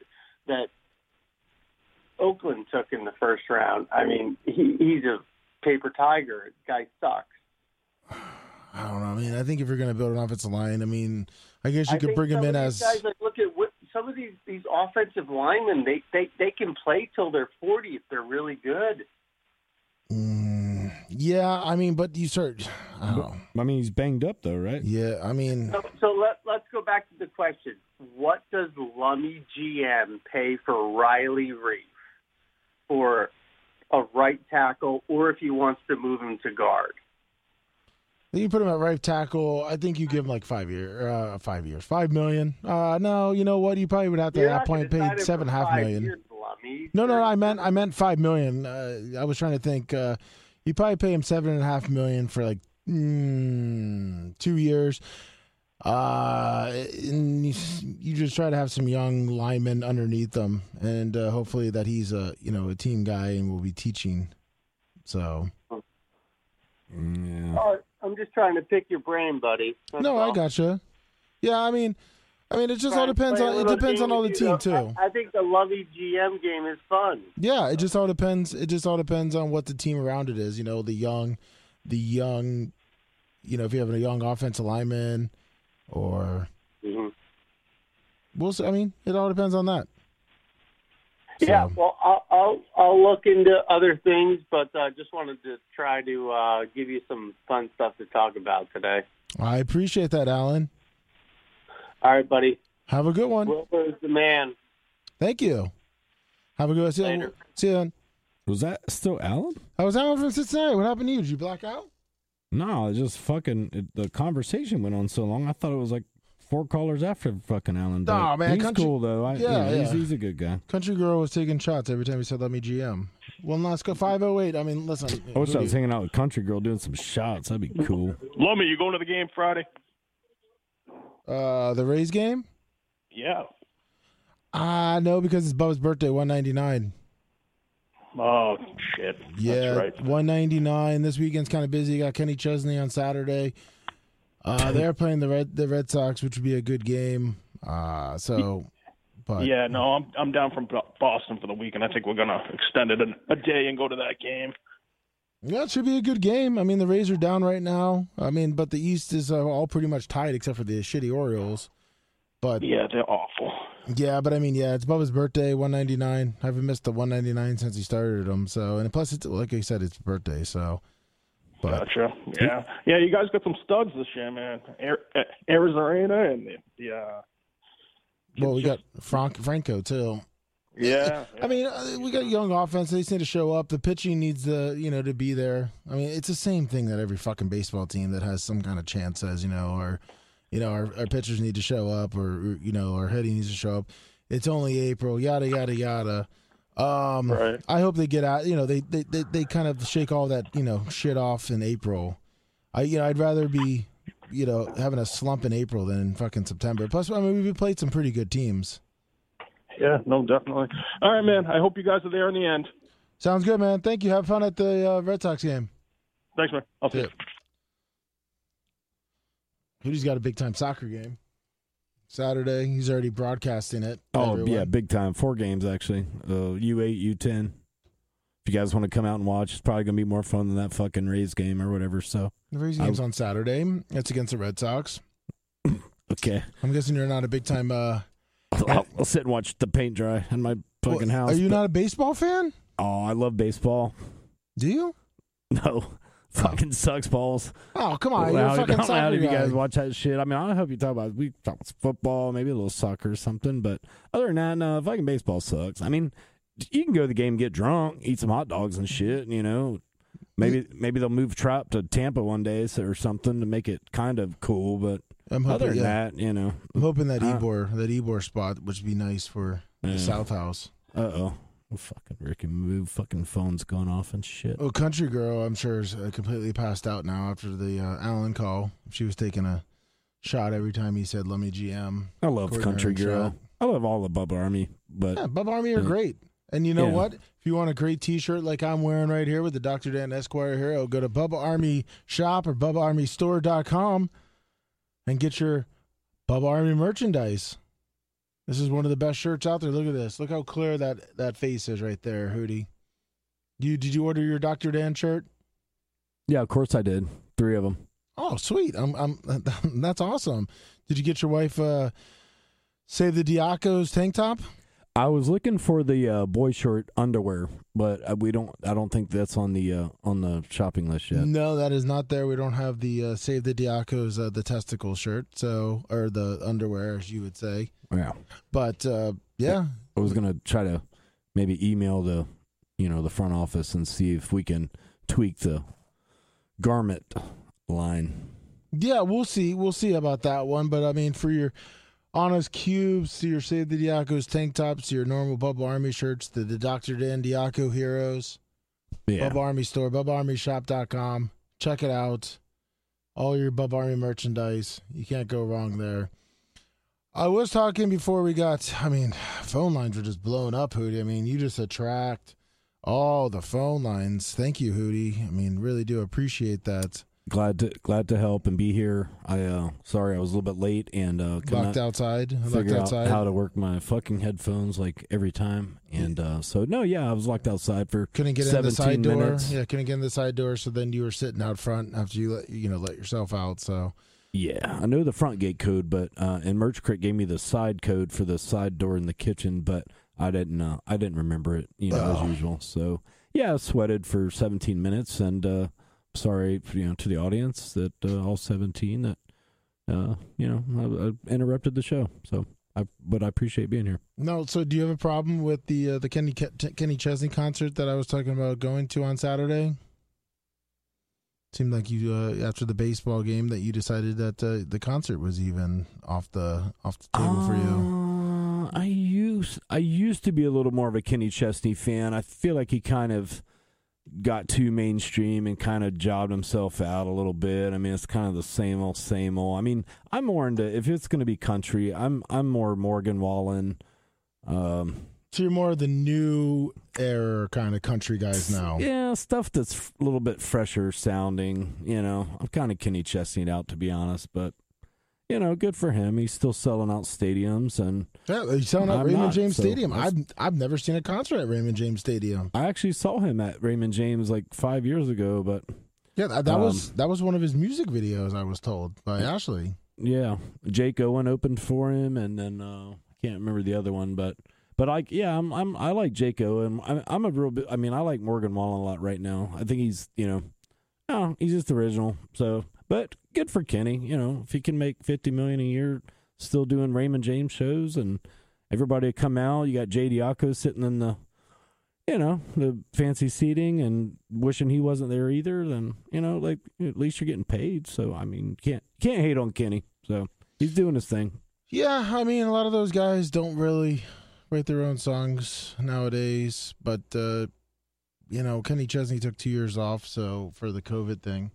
that Oakland took in the first round. I mean, he's a paper tiger. Guy sucks. I don't know. I mean, I think if you're going to build an offensive line, I mean, I guess you could bring him in as guys. Like, look at what some of these offensive linemen. They can play till they're 40 if they're really good. Yeah, I mean, but you start. I don't know. I mean, he's banged up though, right? Yeah, I mean. So let's go back to the question. What does Lummy GM pay for Riley Reiff for a right tackle, or if he wants to move him to guard? You put him at right tackle. I think you give him like 5 years, $5 million. No, you know what? You probably would have to at that point pay $7.5 million. Years, no, I meant $5 million. I was trying to think. You probably pay him $7.5 million for like 2 years. And you just try to have some young linemen underneath them, and hopefully that he's a team guy and will be teaching. So. Yeah. All right. I'm just trying to pick your brain, buddy. I gotcha. Yeah, I mean, it just all depends on all the team too. I think the Lummy GM game is fun. Yeah, it just all depends. It just all depends on what the team around it is. You know, the young. You know, if you have a young offensive lineman, or we'll see. I mean, it all depends on that. So. Yeah, well, I'll look into other things, but I just wanted to try to give you some fun stuff to talk about today. I appreciate that, Alan. All right, buddy. Have a good one. Wilbur's the man. Thank you. Have a good one. See you then. Was that still Alan? I was Alan from Cincinnati. What happened to you? Did you black out? No, it just the conversation went on so long, I thought it was like 4 callers after fucking Alan. Oh, man. He's cool, though. He's a good guy. Country Girl was taking shots every time he said, let me GM. Well, no, let's go 508. I mean, listen. I wish I was hanging out with Country Girl doing some shots. That'd be cool. Lummy, you going to the game Friday? The Rays game? Yeah. No, because it's Bubba's birthday, 199. Oh, shit. Yeah, that's right. 199. This weekend's kind of busy. You got Kenny Chesney on Saturday. They're playing the Red Sox, which would be a good game. I'm down from Boston for the weekend. I think we're gonna extend it a day and go to that game. Yeah, it should be a good game. I mean, the Rays are down right now. I mean, but the East is all pretty much tied except for the shitty Orioles. But yeah, they're awful. Yeah, but I mean, yeah, it's Bubba's birthday, 199. I haven't missed the 199 since he started them. So, and plus, it's like I said, it's birthday, so. But, gotcha. Yeah. Yeah, you guys got some studs this year, man. Arizona and the well, we got Franco, too. Yeah. I mean, we got a young offense. They just need to show up. The pitching needs to be there. I mean, it's the same thing that every fucking baseball team that has some kind of chance says, or you know, our pitchers need to show up, or, you know, our hitting needs to show up. It's only April, yada, yada, yada. Right. I hope they get out, you know, they kind of shake all that, you know, shit off in April. I'd rather be, you know, having a slump in April than in fucking September. Plus, I mean, we played some pretty good teams. Yeah, no, definitely. All right, man. I hope you guys are there in the end. Sounds good, man. Thank you. Have fun at the Red Sox game. Thanks, man. I'll see you. Hootie's got a big-time soccer game. Saturday, he's already broadcasting it. Oh, everywhere. Yeah, big time. 4 games, actually. U8, U10. If you guys want to come out and watch, it's probably going to be more fun than that fucking Rays game or whatever. So the Rays game's on Saturday. It's against the Red Sox. Okay. I'm guessing you're not a big-time... I'll sit and watch the paint dry in my fucking house. Are you not a baseball fan? Oh, I love baseball. Do you? No. Fucking sucks balls. Oh, come on. You're fucking soccer guy. How do you guys watch that shit? I mean, I don't hope you talk about it. We talk about football, maybe a little soccer or something. But other than that, no, fucking baseball sucks. I mean, you can go to the game, get drunk, eat some hot dogs and shit, you know. Maybe they'll move Trout to Tampa one day or something to make it kind of cool. But I'm hoping, other than that, you know. I'm hoping that Ebor spot, which would be nice for the South House. Uh-oh. Oh, fucking Ricky move. Fucking phone's going off and shit. Oh, Country Girl, I'm sure, is completely passed out now after the Allen call. She was taking a shot every time he said, let me GM. I love Country Girl. Shot. I love all of Bubba Army. But yeah, Bubba Army are great. And you know what? If you want a great T-shirt like I'm wearing right here with the Dr. Dan Esquire hero, go to Bubba Army Shop or BubbaArmyStore.com and get your Bubba Army merchandise. This is one of the best shirts out there. Look at this. Look how clear that face is right there, Hootie. Did you order your Dr. Dan shirt? Yeah, of course I did. 3 of them. Oh, sweet. That's awesome. Did you get your wife Save the Diacos tank top? I was looking for the boy short underwear, but I don't think that's on the shopping list yet. No, that is not there. We don't have the Save the Diacos the testicle shirt, so, or the underwear, as you would say. Yeah. But yeah, I was gonna try to maybe email the front office and see if we can tweak the garment line. Yeah, we'll see. We'll see about that one. But I mean, for your Honest Cubes, to your Save the Diacos tank tops, to your normal Bubba Army shirts, to the Dr. Dan Diaco heroes. Yeah. Bubba Army Store, BubbaArmyShop.com. Check it out. All your Bubba Army merchandise. You can't go wrong there. I was talking before we got, I mean, phone lines were just blown up, Hootie. I mean, you just attract all the phone lines. Thank you, Hootie. I mean, really do appreciate that. Glad to help and be here. Sorry I was a little bit late and locked outside. How to work my fucking headphones like every time. And I was locked outside for 17 minutes. Yeah, couldn't get in the side door. So then you were sitting out front after you let yourself out. So yeah, I know the front gate code, but and Merch Crit gave me the side code for the side door in the kitchen, but I didn't remember it. As usual. So yeah, I sweated for 17 minutes and. Sorry, to the audience that all 17 that, I interrupted the show. So, but I appreciate being here. No, so do you have a problem with the Kenny Chesney concert that I was talking about going to on Saturday? Seemed like you after the baseball game that you decided that the concert was even off the table for you. I used to be a little more of a Kenny Chesney fan. I feel like he kind of got too mainstream and kind of jobbed himself out a little bit. I mean, it's kind of the same old, same old. I mean, I'm more into, if it's going to be country, I'm more Morgan Wallen. So you're more of the new era kind of country guys now. Yeah, stuff that's a little bit fresher sounding. I'm kind of Kenny Chesney'd out, to be honest, but good for him. He's still selling out stadiums, and he's selling out Raymond James Stadium. I've never seen a concert at Raymond James Stadium. I actually saw him at Raymond James like 5 years ago, but yeah, that was one of his music videos. I was told by Ashley. Yeah, Jake Owen opened for him, and then I can't remember the other one, I like Jake Owen. I'm a real bit. I mean, I like Morgan Wallen a lot right now. I think he's he's just original. So. But good for Kenny, if he can make $50 million a year still doing Raymond James shows and everybody come out. You got Jay Diaco sitting in the the fancy seating and wishing he wasn't there either, then at least you're getting paid. So I mean, can't hate on Kenny. So He's doing his thing. Yeah, I mean, a lot of those guys don't really write their own songs nowadays, but, you know, Kenny Chesney took 2 years off, so for the COVID thing.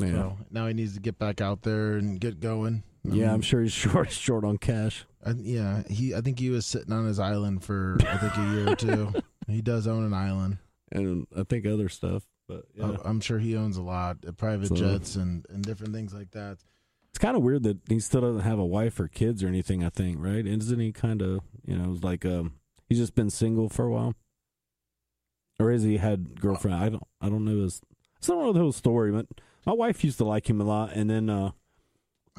Yeah. So now he needs to get back out there and get going. I mean, I'm sure he's short on cash. I think he was sitting on his island for, I think, a year or two. He does own an island. And I think other stuff. But yeah. I'm sure he owns a lot, private jets and different things like that. It's kind of weird that he still doesn't have a wife or kids or anything, I think, right? Isn't he kind of, you know, like he's just been single for a while? Or has he had girlfriend? I don't know his. It's not the whole story, but my wife used to like him a lot, and then I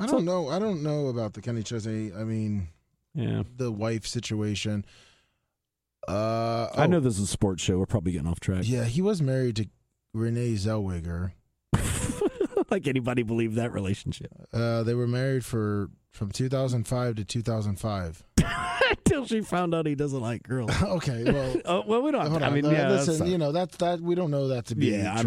don't know. I don't know about the Kenny Chesney. I mean, yeah, the wife situation. I know this is a sports show. We're probably getting off track. Yeah, he was married to Renee Zellweger. Like anybody believed that relationship. They were married from 2005 to 2005. Until she found out he doesn't like girls. Okay, well. Well, we don't. I mean, yeah, listen, you know, that we don't know that to be true. Yeah, I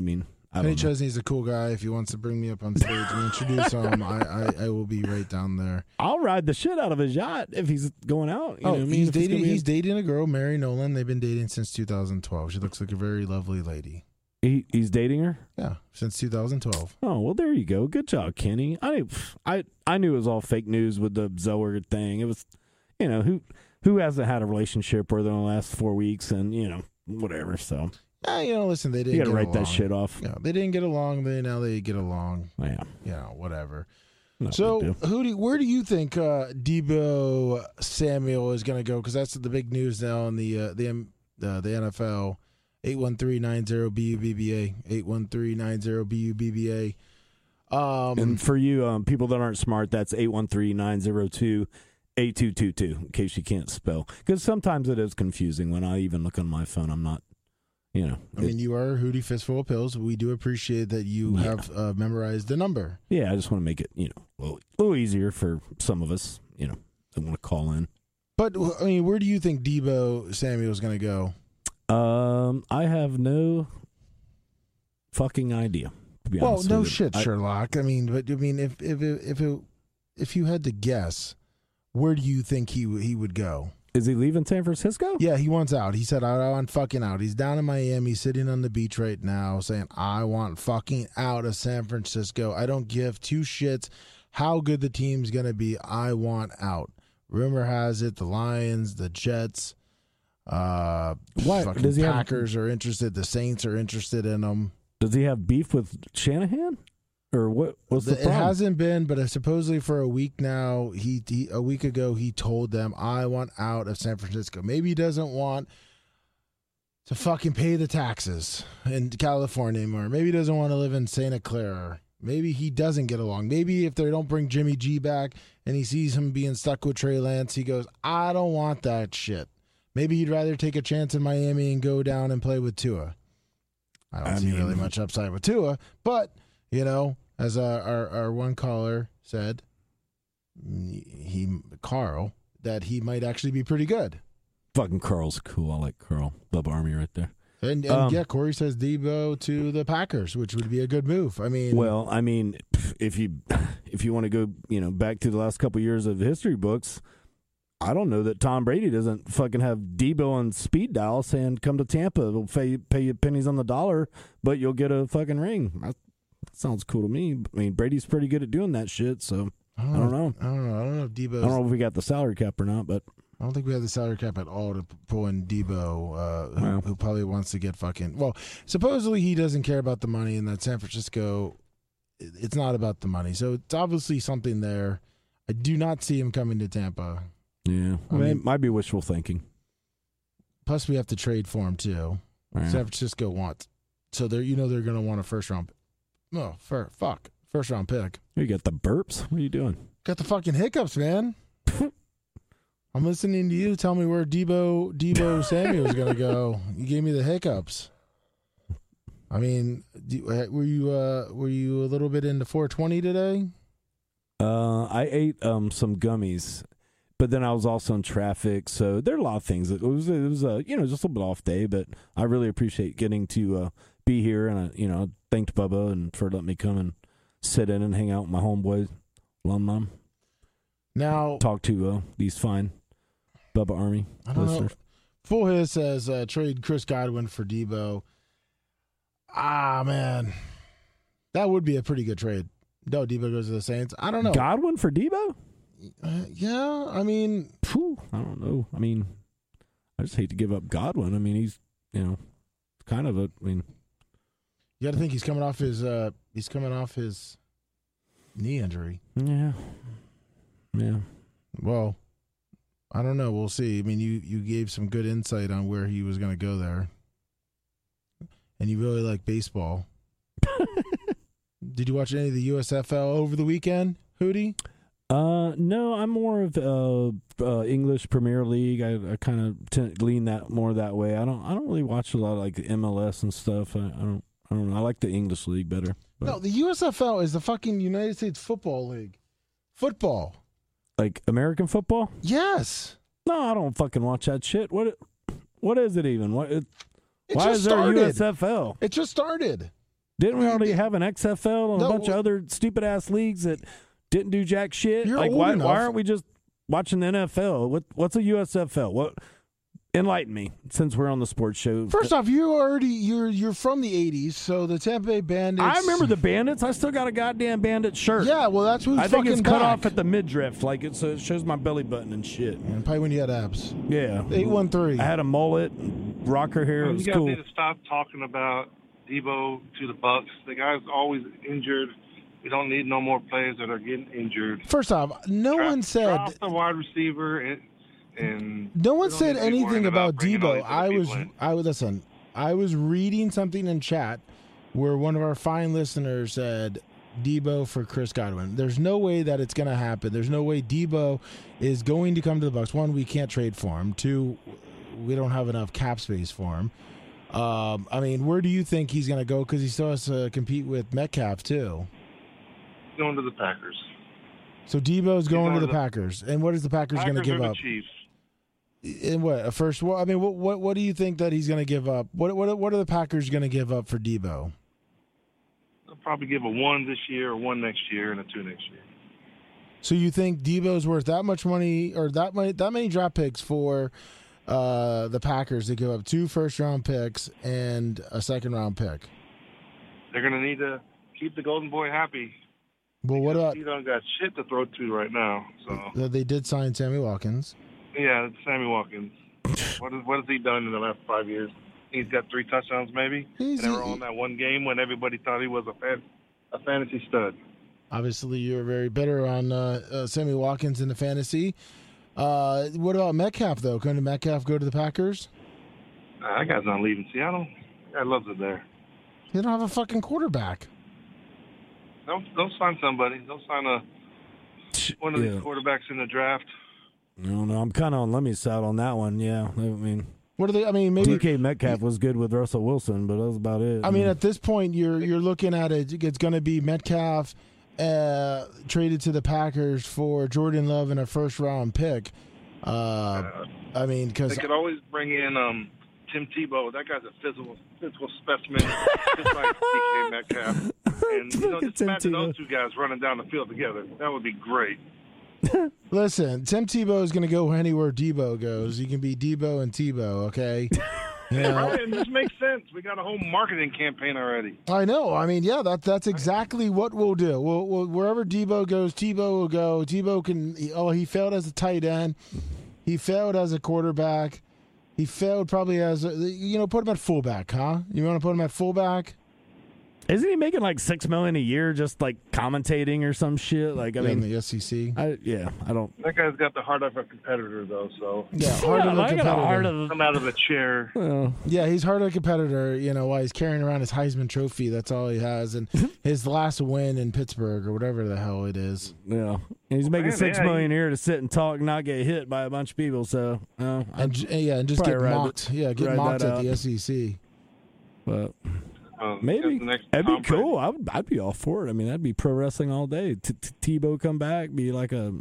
mean. Kenny Chesney's a cool guy. If he wants to bring me up on stage and introduce him, I will be right down there. I'll ride the shit out of his yacht if he's going out. You know what I mean? He's dating a girl, Mary Nolan. They've been dating since 2012. She looks like a very lovely lady. He's dating her? Yeah, since 2012. Oh, well, there you go. Good job, Kenny. I knew it was all fake news with the Zellweger thing. It was, you know, who hasn't had a relationship within the last 4 weeks and, you know, whatever, so... you know, listen, they didn't get along. You got to write that shit off. Yeah, they didn't get along. Now they get along. Yeah. You know, whatever. Not so, where do you think Deebo Samuel is going to go? Because that's the big news now in the NFL. 813-90-BUBBA. 813-90-BUBBA. And for you, people that aren't smart, that's 813-902-8222, in case you can't spell. Because sometimes it is confusing. When I even look on my phone, I'm not. You know, you are a hootie fistful of pills. We do appreciate that you have memorized the number. Yeah, I just want to make it, you know, a little easier for some of us, you know, that want to call in. But, I mean, where do you think Deebo Samuel is going to go? I have no fucking idea, to be honest with you. Well, no shit, Sherlock. I mean, if you had to guess, where do you think he would go? Is he leaving San Francisco? Yeah, he wants out. He said, I want fucking out. He's down in Miami, sitting on the beach right now, saying, I want fucking out of San Francisco. I don't give two shits how good the team's going to be. I want out. Rumor has it, the Lions, the Jets, fucking Packers are interested. The Saints are interested in him. Does he have beef with Shanahan? Or what was the problem? It hasn't been, but supposedly for a week now, a week ago, he told them, I want out of San Francisco. Maybe he doesn't want to fucking pay the taxes in California anymore. Maybe he doesn't want to live in Santa Clara. Maybe he doesn't get along. Maybe if they don't bring Jimmy G back and he sees him being stuck with Trey Lance, he goes, I don't want that shit. Maybe he'd rather take a chance in Miami and go down and play with Tua. I don't see really much upside with Tua, but... You know, as our one caller said, Carl, that he might actually be pretty good. Fucking Carl's cool. I like Carl. Love Army right there. And yeah, Corey says Deebo to the Packers, which would be a good move. I mean, well, I mean, if you want to go, you know, back to the last couple of years of history books, I don't know that Tom Brady doesn't fucking have Deebo on speed dial saying, "Come to Tampa, we'll pay you pennies on the dollar, but you'll get a fucking ring." Sounds cool to me. I mean, Brady's pretty good at doing that shit, so I don't know. I don't know if Deebo. I don't know if we got the salary cap or not, but I don't think we have the salary cap at all to pull in Deebo, who probably wants to get fucking. Well, supposedly he doesn't care about the money, and that San Francisco, it's not about the money. So it's obviously something there. I do not see him coming to Tampa. Yeah, I mean, it might be wishful thinking. Plus, we have to trade for him too. Wow. San Francisco wants, so they're going to want a first round. No, first round pick. You got the burps? What are you doing? Got the fucking hiccups, man. I'm listening to you tell me where Deebo Samuel is going to go. You gave me the hiccups. I mean, were you a little bit into 420 today? I ate some gummies, but then I was also in traffic, so there are a lot of things. It was you know, just a little bit off day, but I really appreciate getting to be here, and I thanked Bubba and for letting me come and sit in and hang out with my homeboys. alumni. Now talk to these fine Bubba Army listeners. Full Hit says trade Chris Godwin for Deebo. Ah, man, that would be a pretty good trade. No, Deebo goes to the Saints. I don't know. Godwin for Deebo? Yeah, I mean, I don't know. I mean, I just hate to give up Godwin. I mean, he's kind of a. I mean, you got to think he's coming off his knee injury. Yeah. Well, I don't know. We'll see. I mean, you gave some good insight on where he was going to go there, and you really like baseball. Did you watch any of the USFL over the weekend, Hootie? No, I'm more of English Premier League. I kind of lean that more that way. I don't really watch a lot of like the MLS and stuff. I don't know. I like the English league better. But. No, the USFL is the fucking United States Football League. Football, like American football. Yes. No, I don't fucking watch that shit. What is it even? Why is there a USFL? It just started. Didn't we already have an XFL and a bunch of other stupid ass leagues that? Didn't do jack shit. You're like why aren't we just watching the NFL? What's a USFL? What enlighten me since we're on the sports show. First off, you're from the '80s, so the Tampa Bay Bandits. I remember the Bandits. I still got a goddamn Bandit shirt. Yeah, well that's who's I think it's back. Cut off at the midriff, like it shows my belly button and shit. And probably when you had abs. Yeah. 813. I had a mullet, rocker hair. It was cool. You guys need to stop talking about Deebo to the Bucks. The guy's always injured. We don't need no more players that are getting injured. First off, no one said the wide receiver and no one said anything about Deebo. I was reading something in chat where one of our fine listeners said Deebo for Chris Godwin. There's no way that it's going to happen. There's no way Deebo is going to come to the Bucks. One, we can't trade for him. Two, we don't have enough cap space for him. I mean, where do you think he's going to go? Because he still has to compete with Metcalf too. Going to the Packers. So Deebo's going to the Packers. And what is the Packers going to give up? Chiefs. And what? First, well, I mean, what do you think that he's going to give up? What are the Packers going to give up for Deebo? They'll probably give a 1 this year, a 1 next year, and a 2 next year. So you think Deebo's worth that much money or that many draft picks for the Packers? They give up 2 first-round picks and a second-round pick. They're going to need to keep the Golden Boy happy. Well, what about? You don't got shit to throw to right now. So they did sign Sammy Watkins. Yeah, Sammy Watkins. What has he done in the last 5 years? He's got 3 touchdowns, maybe. They were on that one game when everybody thought he was a fantasy stud. Obviously, you were very bitter on Sammy Watkins in the fantasy. What about Metcalf though? Couldn't Metcalf go to the Packers? That guy's not leaving Seattle. That guy loves it there. They don't have a fucking quarterback. Don't sign somebody. Don't sign one of these quarterbacks in the draft. No, I'm kind of on Lemmy's side on that one. Yeah, I mean, what are they? I mean, maybe DK Metcalf was good with Russell Wilson, but that was about it. I mean, at this point, you're looking at it. It's going to be Metcalf traded to the Packers for Jordan Love and a first round pick. I mean, because they could always bring in Tim Tebow. That guy's a physical specimen, just like DK Metcalf. And just imagine those two guys running down the field together. That would be great. Listen, Tim Tebow is going to go anywhere Deebo goes. You can be Deebo and Tebow, okay? Right, and this makes sense. We got a whole marketing campaign already. I know. I mean, yeah, that's exactly what we'll do. We'll wherever Deebo goes, Tebow will go. Deebo he failed as a tight end. He failed as a quarterback. He failed probably as put him at fullback, huh? You want to put him at fullback? Isn't he making like $6 million a year just like commentating or some shit? Like I mean, the SEC. I don't. That guy's got the heart of a competitor though. So heart of a competitor. Come out of a chair. Well, yeah, he's heart of a competitor. You know, while he's carrying around his Heisman Trophy, that's all he has, and his last win in Pittsburgh or whatever the hell it is. Yeah, and he's making $6 million a year to sit and talk, and not get hit by a bunch of people. So and just get mocked. Get mocked at the SEC. But. Maybe that'd be cool. I'd be all for it. I mean, that'd be pro wrestling all day. Tebow come back, be like a.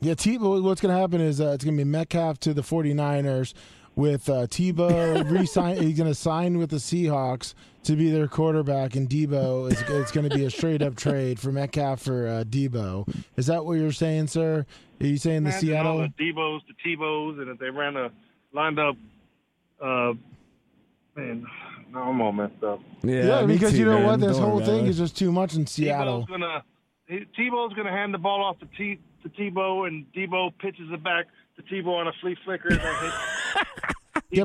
Yeah, Tebow. What's going to happen is it's going to be Metcalf to the 49ers, with Tebow re-sign. He's going to sign with the Seahawks to be their quarterback, and Deebo is it's going to be a straight up trade for Metcalf for Deebo. Is that what you're saying, sir? Are you saying the Seattle all the Debos to Tebows, and if they ran a lined up, man, I'm all messed up. Yeah, because too, you know man. What, this Don't whole thing is just too much in Seattle. Tebow's gonna hand the ball off to Tebow, and Deebo pitches it back to Tebow on a flea flicker. And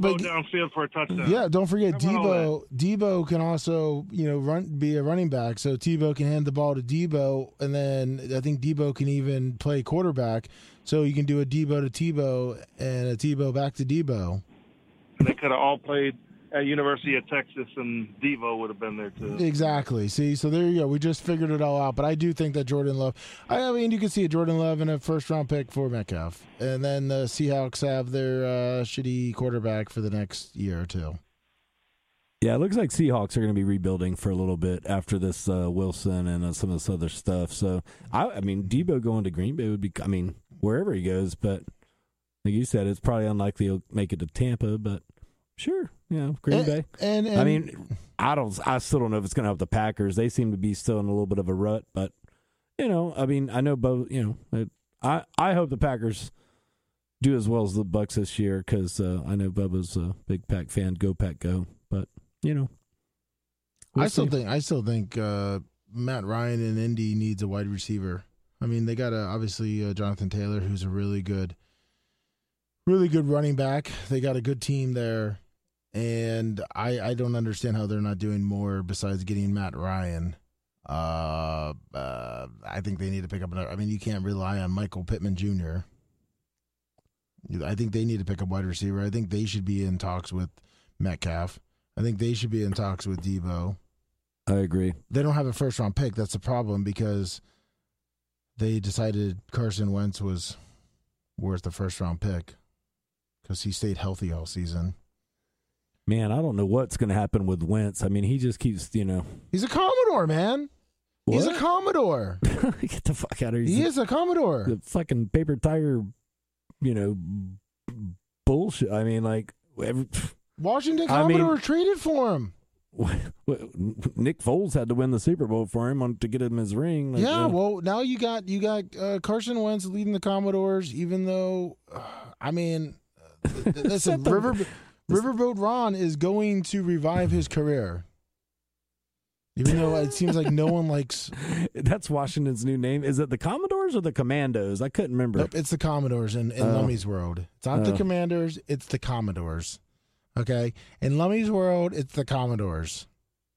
Debo downfield for a touchdown. Yeah, don't forget Debo can also, you know, be a running back. So Tebow can hand the ball to Debo, and then I think Debo can even play quarterback. So you can do a Debo to Tebow and a Tebow back to Debo. And they could have all played at University of Texas, and Deebo would have been there too. Exactly. See, so there you go. We just figured it all out. But I do think that Jordan Love, I mean, you can see a Jordan Love and a first-round pick for Metcalf. And then the Seahawks have their shitty quarterback for the next year or two. Yeah, it looks like Seahawks are going to be rebuilding for a little bit after this Wilson and some of this other stuff. So, I mean, Deebo going to Green Bay would be, I mean, wherever he goes. But like you said, it's probably unlikely he'll make it to Tampa, but sure. Yeah, Green Bay. And I mean, I still don't know if it's going to help the Packers. They seem to be still in a little bit of a rut, but you know, I mean, I know both. You know, I hope the Packers do as well as the Bucs this year because I know Bubba's a big Pack fan. Go Pack, go! But you know, we'll I still think Matt Ryan in Indy needs a wide receiver. I mean, they got obviously Jonathan Taylor, who's a really good running back. They got a good team there. And I don't understand how they're not doing more besides getting Matt Ryan. I think they need to pick up another. I mean, you can't rely on Michael Pittman Jr. I think they need to pick up wide receiver. I think they should be in talks with Metcalf. I think they should be in talks with Deebo. I agree. They don't have a first-round pick. That's the problem because they decided Carson Wentz was worth the first-round pick because he stayed healthy all season. Man, I don't know what's going to happen with Wentz. I mean, he just keeps, you know. He's a Commodore, man. What? He's a Commodore. Get the fuck out of here. He is a Commodore. The fucking paper tiger, you know, bullshit. I mean, like. Washington Commodore traded for him. Nick Foles had to win the Super Bowl for him to get him his ring. Like, yeah, well, now you got Carson Wentz leading the Commodores, even though, I mean, that's a Riverboat Ron is going to revive his career. Even though it seems like no one likes. That's Washington's new name. Is it the Commodores or the Commandos? I couldn't remember. Nope, it's the Commodores in Lummy's world. It's not the Commanders. It's the Commodores. Okay? In Lummy's world, it's the Commodores.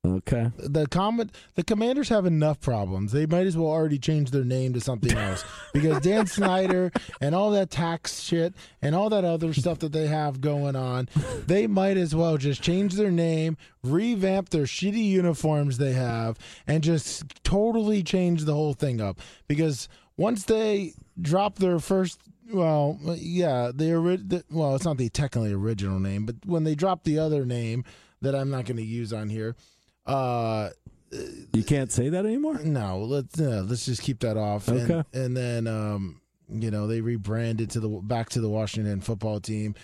Okay. The Commanders have enough problems. They might as well already change their name to something else because Dan Snyder and all that tax shit and all that other stuff that they have going on, they might as well just change their name, revamp their shitty uniforms they have, and just totally change the whole thing up because once they drop their first. Well, yeah, well, it's not the technically original name, but when they drop the other name that I'm not going to use on here. You can't say that anymore? No, let's just keep that off. Okay. And then you know, they rebranded back to the Washington Football Team,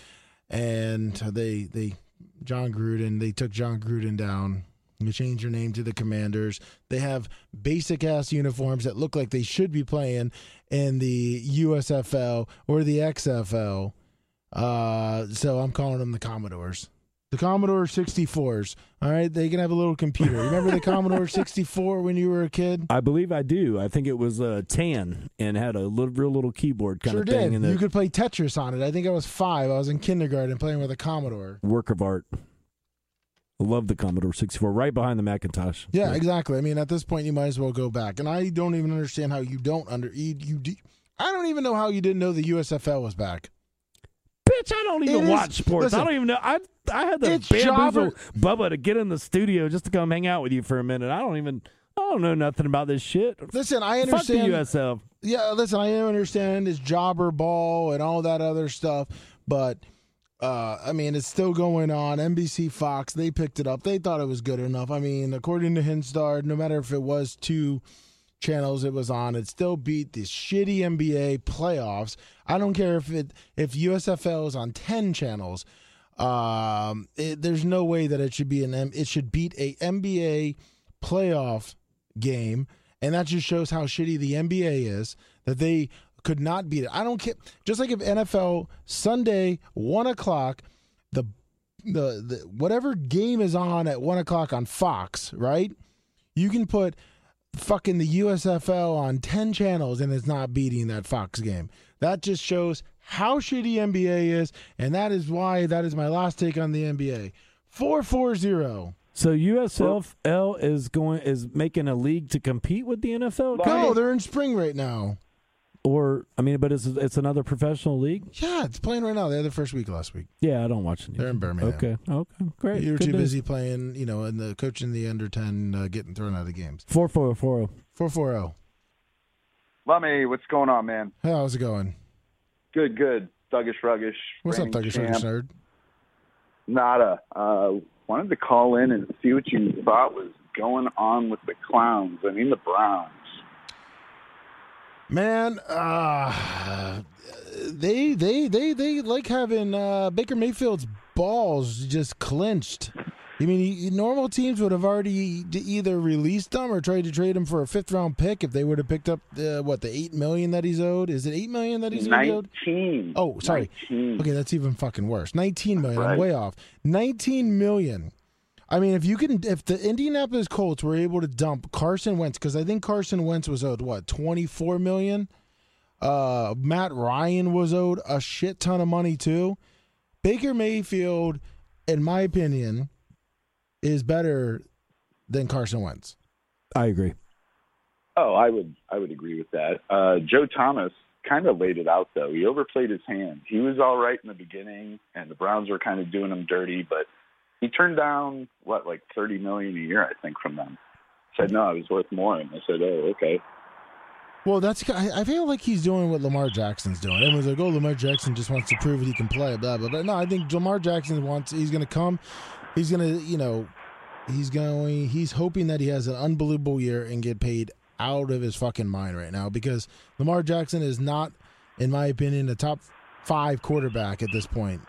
and they took John Gruden down. You change your name to the Commanders. They have basic ass uniforms that look like they should be playing in the USFL or the XFL. So I'm calling them the Commodores. The Commodore 64s, all right? They can have a little computer. Remember the Commodore 64 when you were a kid? I believe I do. I think it was tan and had a real little keyboard kind of thing. Sure did. You could play Tetris on it. I think I was 5. I was in kindergarten playing with a Commodore. Work of art. I love the Commodore 64, right behind the Macintosh. Yeah, exactly. I mean, at this point, you might as well go back. And I don't even understand how you don't I don't even know how you didn't know the USFL was back. Bitch, I don't even watch sports. Listen, I don't even know. I had to bamboozle Bubba to get in the studio just to come hang out with you for a minute. I don't know nothing about this shit. Listen, I understand. Fuck the USL. Yeah, listen, I understand this jobber ball and all that other stuff, but I mean, it's still going on. NBC, Fox, they picked it up. They thought it was good enough. I mean, according to Hinstar, no matter if it was 2 channels it was on, it still beat the shitty NBA playoffs. I don't care if USFL is on 10 channels. There's no way that it should be it should beat a NBA playoff game, and that just shows how shitty the NBA is that they could not beat it. I don't care. Just like if NFL Sunday 1 o'clock, the whatever game is on at 1 o'clock on Fox, right? You can put fucking the USFL on 10 channels and it's not beating that Fox game. That just shows how shitty NBA is, and that is why that is my last take on the NBA. 440. So USFL is making a league to compete with the NFL? No, they're in spring right now. But it's another professional league? Yeah, it's playing right now. They had the first week last week. Yeah, I don't watch it. They're in Birmingham. Okay, great. You were too busy playing, and the coaching the under 10, getting thrown out of games. 440. Lummy, what's going on, man? Hey, how's it going? Good. Thuggish Ruggish. What's up, Thuggish Ruggish Nerd? Nada. Wanted to call in and see what you thought was going on with the Clowns. I mean, the Browns. Man, they like having Baker Mayfield's balls just clinched. I mean, normal teams would have already either released him or tried to trade him for a fifth-round pick if they would have picked up the $8 million that he's owed. Is it $8 million that he's 19. Owed? 19. Oh, sorry. 19. Okay, that's even fucking worse. 19 million. Right. I'm way off. 19 million. I mean, if the Indianapolis Colts were able to dump Carson Wentz, because I think Carson Wentz was owed, what, $24 million? Matt Ryan was owed a shit ton of money, too. Baker Mayfield, in my opinion, is better than Carson Wentz. I agree. Oh, I would agree with that. Joe Thomas kind of laid it out, though. He overplayed his hand. He was all right in the beginning, and the Browns were kind of doing him dirty, but he turned down, $30 million a year, I think, from them. Said, no, it was worth more. And I said, oh, okay. Well, I feel like he's doing what Lamar Jackson's doing. Everyone's like, oh, Lamar Jackson just wants to prove that he can play, blah, blah, blah. No, I think Lamar Jackson he's going to come. He's going to, he's hoping that he has an unbelievable year and get paid out of his fucking mind right now, because Lamar Jackson is not, in my opinion, a top five quarterback at this point.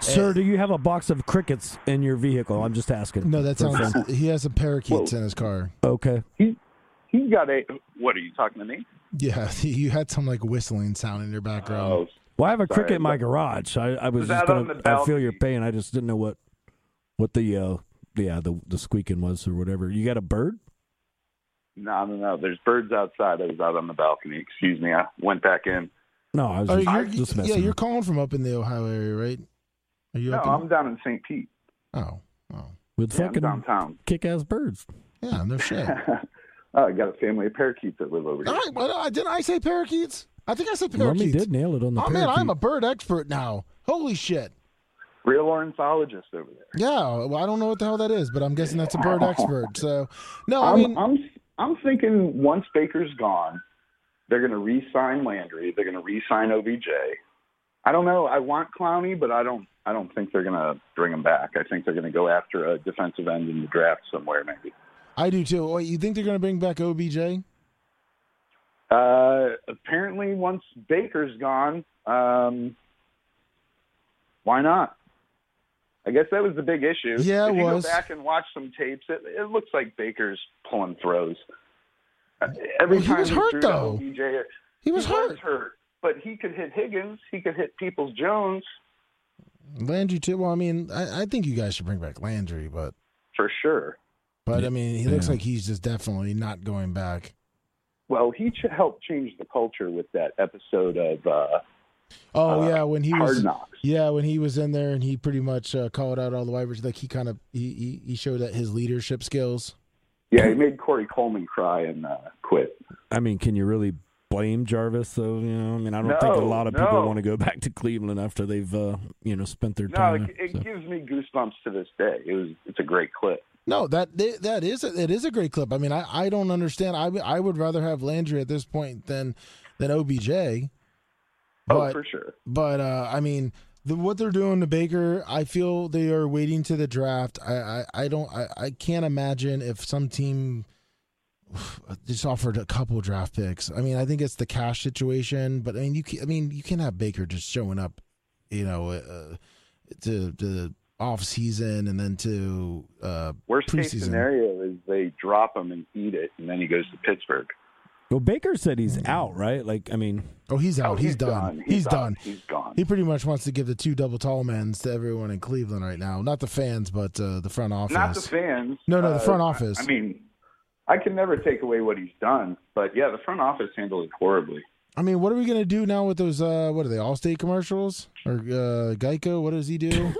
Sir, do you have a box of crickets in your vehicle? I'm just asking. No, that sounds. He has some parakeets in his car. Okay. He got a. What, are you talking to me? Yeah, you had some whistling sound in your background. Oh, well, I have a cricket in my garage. I was just gonna. I feel your pain. I just didn't know what the squeaking was or whatever. You got a bird? No. There's birds outside. I was out on the balcony. Excuse me. I went back in. No, I was just messing. Yeah, you're calling from up in the Ohio area, right? No, I'm down in St. Pete. Oh. With fucking downtown kick-ass birds. Yeah, no shit. I got a family of parakeets that live over here. Didn't I say parakeets? I think I said parakeets. Mommy did nail it on the parakeet. Man, I'm a bird expert now. Holy shit. Real ornithologist over there. Yeah, well, I don't know what the hell that is, but I'm guessing that's a bird expert. So, no, I'm thinking once Baker's gone, they're going to re-sign Landry. They're going to re-sign OBJ. I don't know. I want Clowney, but I don't think they're going to bring him back. I think they're going to go after a defensive end in the draft somewhere, maybe. I do, too. Wait, you think they're going to bring back OBJ? Apparently, once Baker's gone, why not? I guess that was the big issue. Yeah, it was. If you go back and watch some tapes, it looks like Baker's pulling throws. He was hurt, though. But he could hit Higgins. He could hit Peoples-Jones. Landry, too. Well, I think you guys should bring back Landry, but... For sure. But, he looks like he's just definitely not going back. Well, he helped change the culture with that episode of Hard Knocks. Yeah, when he was in there and he pretty much called out all the wide receivers. Like, he kind of... He showed that his leadership skills. Yeah, he made Corey Coleman cry and quit. Can you really... blame Jarvis, though, I don't think a lot of people want to go back to Cleveland after they've, spent their time. Gives me goosebumps to this day. It's a great clip. No, that is a great clip. I don't understand. I would rather have Landry at this point than OBJ. But, for sure. But what they're doing to Baker, I feel they are waiting to the draft. I can't imagine if some team. Just offered a couple draft picks. I think it's the cash situation, but you can't have Baker just showing up, to offseason and then to worst preseason. Case scenario is they drop him and eat it, and then he goes to Pittsburgh. Well, Baker said he's out, right? Like, I mean, he's out. He's done. He's gone. He pretty much wants to give the two double tall mans to everyone in Cleveland right now. Not the fans, but the front office. Not the fans. No, the front office. I mean, I can never take away what he's done, but yeah, the front office handled it horribly. I mean, what are we going to do now with those, what are they, Allstate commercials? Or Geico? What does he do?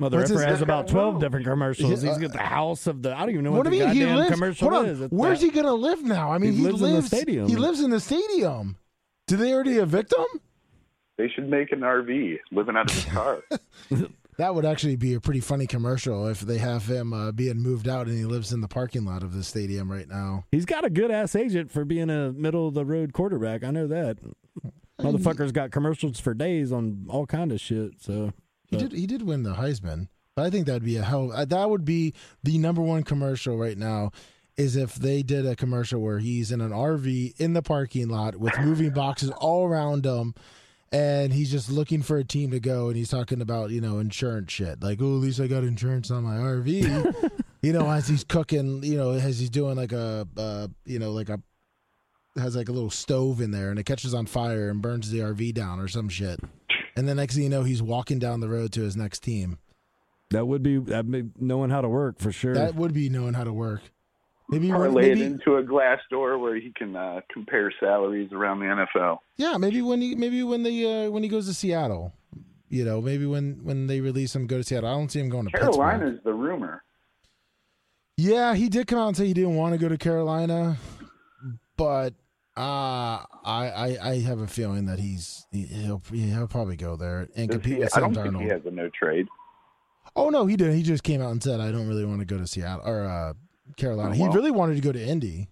Mother Effer has about 12 different commercials. He's got the house of the, I don't even know what the goddamn commercial is. Where's he going to live now? I mean, he lives in the stadium. He lives in the stadium. Do they already evict him? They should make an RV, living out of his car. That would actually be a pretty funny commercial if they have him being moved out and he lives in the parking lot of the stadium right now. He's got a good-ass agent for being a middle-of-the-road quarterback. I know that. Motherfucker's got commercials for days on all kind of shit, so... He did win the Heisman, but I think that'd be that would be the number one commercial right now, is if they did a commercial where he's in an RV in the parking lot with moving boxes all around him, and he's just looking for a team to go, and he's talking about, you know, insurance shit, like, oh, at least I got insurance on my RV, you know, as he's cooking, you know, as he's doing like a, you know, like a. Has like a little stove in there and it catches on fire and burns the RV down or some shit. And the next thing you know, he's walking down the road to his next team. That'd be knowing how to work for sure. That would be knowing how to work. Maybe parlay it into a glass door where he can compare salaries around the NFL. Yeah, when he goes to Seattle, you know, maybe when they release him, go to Seattle. I don't see him going to Carolina. Is the rumor? Yeah, he did come out and say he didn't want to go to Carolina, but. I have a feeling that he'll probably go there and compete with Sam Darnold. I don't think he has a no trade. Oh no, he did. He just came out and said, "I don't really want to go to Seattle or Carolina." Oh, well. He really wanted to go to Indy,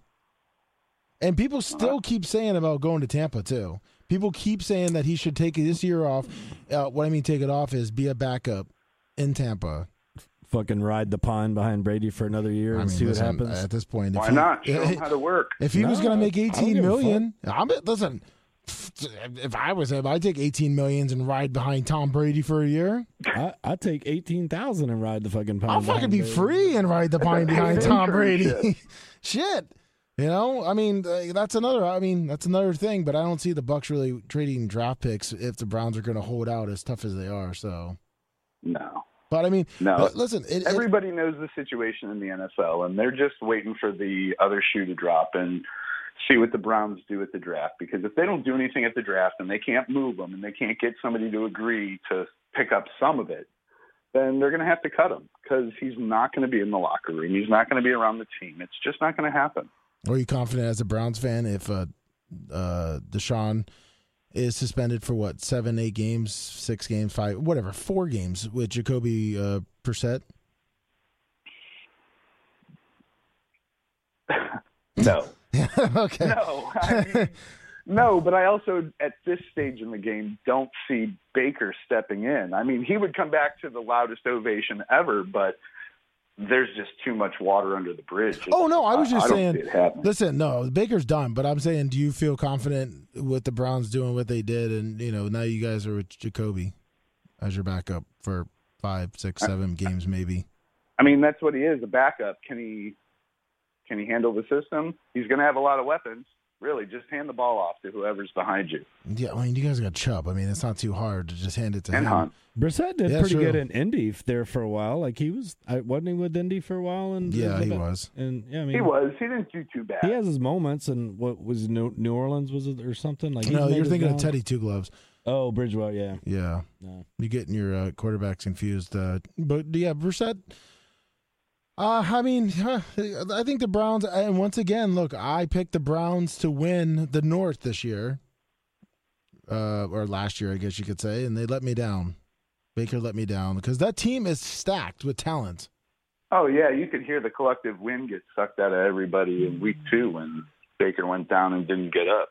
and people still keep saying about going to Tampa too. People keep saying that he should take this year off. What I mean, take it off is be a backup in Tampa. Fucking ride the pine behind Brady for another year and see what happens. At this point, why not? Show him how to work. If he was going to make $18 million, listen. If I was him, I'd take $18 million and ride behind Tom Brady for a year. I'd take $18,000 and ride the fucking pine. I'll fucking be free and ride the pine behind Tom Brady. Shit, you know. I mean, that's another thing. But I don't see the Bucs really trading draft picks if the Browns are going to hold out as tough as they are. So no. But, I mean, listen. Everybody knows the situation in the NFL, and they're just waiting for the other shoe to drop and see what the Browns do at the draft. Because if they don't do anything at the draft and they can't move them and they can't get somebody to agree to pick up some of it, then they're going to have to cut him because he's not going to be in the locker room. He's not going to be around the team. It's just not going to happen. Are you confident as a Browns fan if Deshaun – is suspended for what, 7, 8 games, 6 games, 5, whatever, 4 games with Jacoby Brissett? No. Okay. No. I mean, no, but I also, at this stage in the game, don't see Baker stepping in. I mean, he would come back to the loudest ovation ever, but there's just too much water under the bridge. Oh, no, I was just saying, listen, no, Baker's done, but I'm saying, do you feel confident with the Browns doing what they did? And, you know, now you guys are with Jacoby as your backup for 5, 6, 7 games maybe. I mean, that's what he is, a backup. Can he handle the system? He's going to have a lot of weapons. Really, just hand the ball off to whoever's behind you. Yeah, I mean, you guys got Chubb. I mean, it's not too hard to just hand it to him. And Hunt. Brissett did pretty good in Indy there for a while. Like, wasn't he with Indy for a while? And yeah, he was. And yeah, I mean, he was. He didn't do too bad. He has his moments, and what was New Orleans, was it, or something? Like, no, you're thinking of Teddy Two Gloves. Oh, Bridgewater, yeah. Yeah. No. You're getting your quarterbacks confused. But, yeah, Brissett... I mean, I think the Browns, and once again, look, I picked the Browns to win the North this year, or last year, I guess you could say, and they let me down. Baker let me down because that team is stacked with talent. Oh, yeah, you could hear the collective wind get sucked out of everybody in week 2 when Baker went down and didn't get up.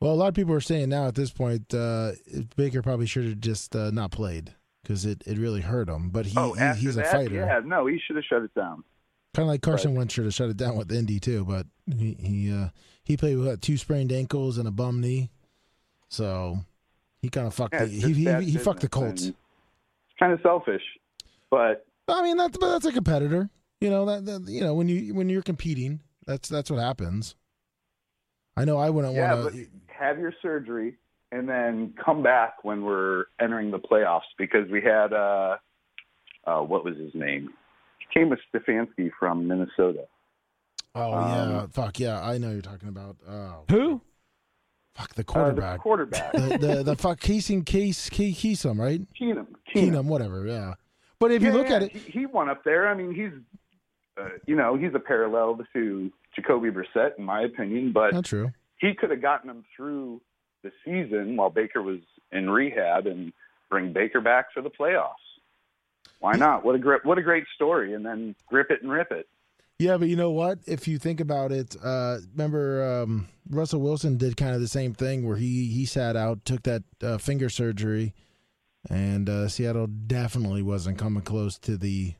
Well, a lot of people are saying now at this point, Baker probably should have just not played. Because it really hurt him, but he's a fighter. Yeah, no, he should have shut it down. Kind of like Carson Wentz should have shut it down with Indy too, but he played with 2 sprained ankles and a bum knee, so he kind of fucked the Colts. kind of selfish, but I mean that's a competitor. You know that you know when you're competing, that's what happens. I know I wouldn't want to have your surgery and then come back when we're entering the playoffs because we had what was his name? He came with Stefanski from Minnesota. Oh yeah, fuck yeah! I know you're talking about who? Fuck the quarterback. The quarterback. the fuck Keenum, right? Keenum, whatever. Yeah. But if you look at it, he won up there. I mean, he's a parallel to Jacoby Brissett in my opinion. But not true. He could have gotten him through the season while Baker was in rehab and bring Baker back for the playoffs. Why not? What a great story! And then grip it and rip it. Yeah, but you know what? If you think about it, remember Russell Wilson did kind of the same thing where he sat out, took that finger surgery, and Seattle definitely wasn't coming close to the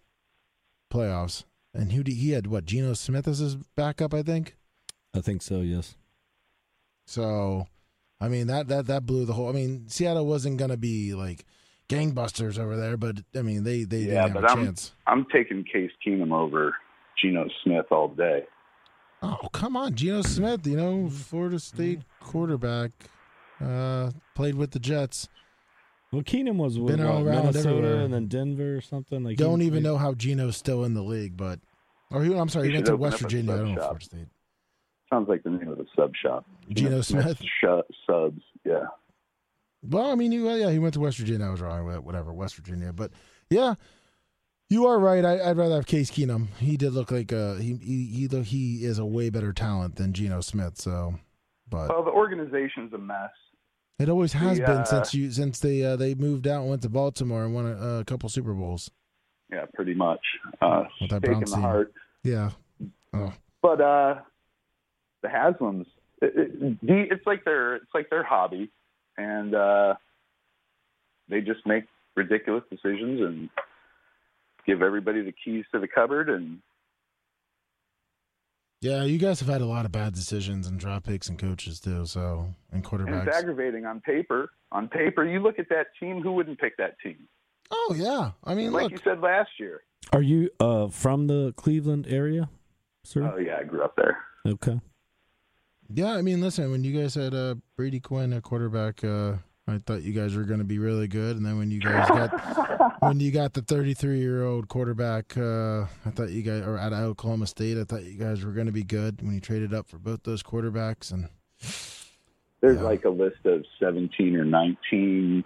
playoffs. And he had, what, Geno Smith as his backup, I think? I think so, yes. So, I mean, that blew the whole – I mean, Seattle wasn't going to be, like, gangbusters over there, but, I mean, they didn't have a chance. I'm taking Case Keenum over Geno Smith all day. Oh, come on. Geno Smith, you know, Florida State quarterback, played with the Jets. Well, Keenum was with Minnesota everywhere. And then Denver or something. Like Don't even know how Geno's still in the league, but he went to West Virginia. I don't know, Florida State. Sounds like the name of a sub shop. Geno Smith? Subs, yeah. Well, I mean, he went to West Virginia. I was wrong with it, whatever, West Virginia. But, yeah. You are right. I'd rather have Case Keenum. He did look like he is a way better talent than Geno Smith. So, well, the organization's a mess. It always has been since they moved out and went to Baltimore and won a couple Super Bowls. Yeah, pretty much. With that stake in the heart. Yeah. Oh. But the Haslams, it's like their hobby, and they just make ridiculous decisions and give everybody the keys to the cupboard. And yeah, you guys have had a lot of bad decisions and draft picks and coaches too. So and quarterbacks. And it's aggravating on paper. On paper, you look at that team. Who wouldn't pick that team? Oh yeah, I mean, like you said last year. Are you from the Cleveland area, sir? Oh yeah, I grew up there. Okay. Yeah, I mean, listen. When you guys had Brady Quinn at quarterback. I thought you guys were going to be really good, and then when you guys got the 33-year-old quarterback, I thought you guys or out of Oklahoma State, I thought you guys were going to be good when you traded up for both those quarterbacks. And there's like a list of 17 or 19,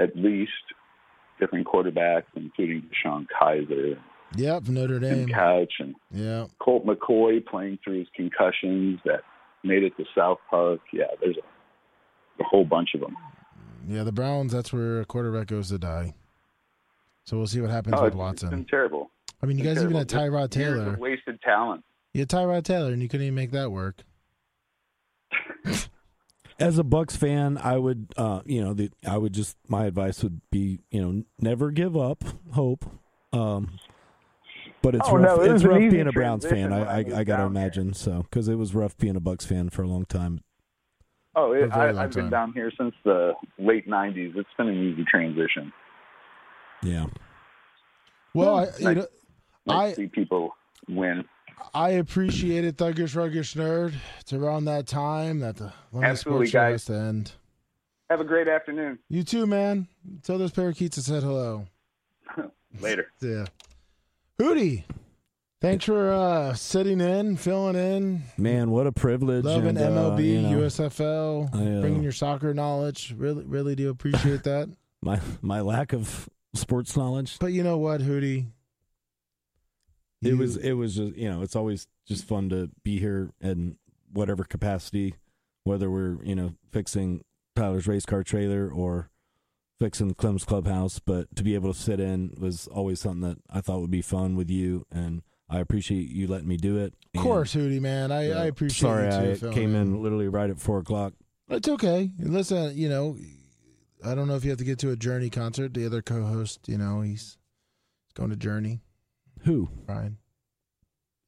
at least, different quarterbacks, including Deshaun Kaiser. Yep, Notre Dame. And Couch and Colt McCoy playing through his concussions that made it to South Park. Yeah, there's a whole bunch of them. Yeah, the Browns, that's where a quarterback goes to die. So we'll see what happens with Watson. It's been terrible. I mean, you guys even had Tyrod Taylor. It's wasted talent. You had Tyrod Taylor, and you couldn't even make that work. As a Bucs fan, I would, my advice would be, never give up hope. But it's rough being a Browns fan, I got to imagine, because it was rough being a Bucs fan for a long time. Oh, I've been down here since the late 90s. It's been an easy transition. Yeah. Well, I see people win. I appreciate it, Thuggish Ruggish Nerd. It's around that time that the absolutely guys to end. Have a great afternoon. You too, man. Tell those parakeets I said hello. Later. Yeah. Hootie. Thanks for sitting in, filling in. Man, what a privilege. Loving MLB, USFL, bringing your soccer knowledge. Really, really do appreciate that. my lack of sports knowledge. But you know what, Hootie? It was just, it's always just fun to be here in whatever capacity, whether we're, fixing Tyler's race car trailer or fixing Clem's clubhouse. But to be able to sit in was always something that I thought would be fun with you, and I appreciate you letting me do it. Of course, Hootie, man. I appreciate it. Sorry, I came in literally right at 4 o'clock. It's okay. Listen, I don't know if you have to get to a Journey concert. The other co-host, he's going to Journey. Who? Brian.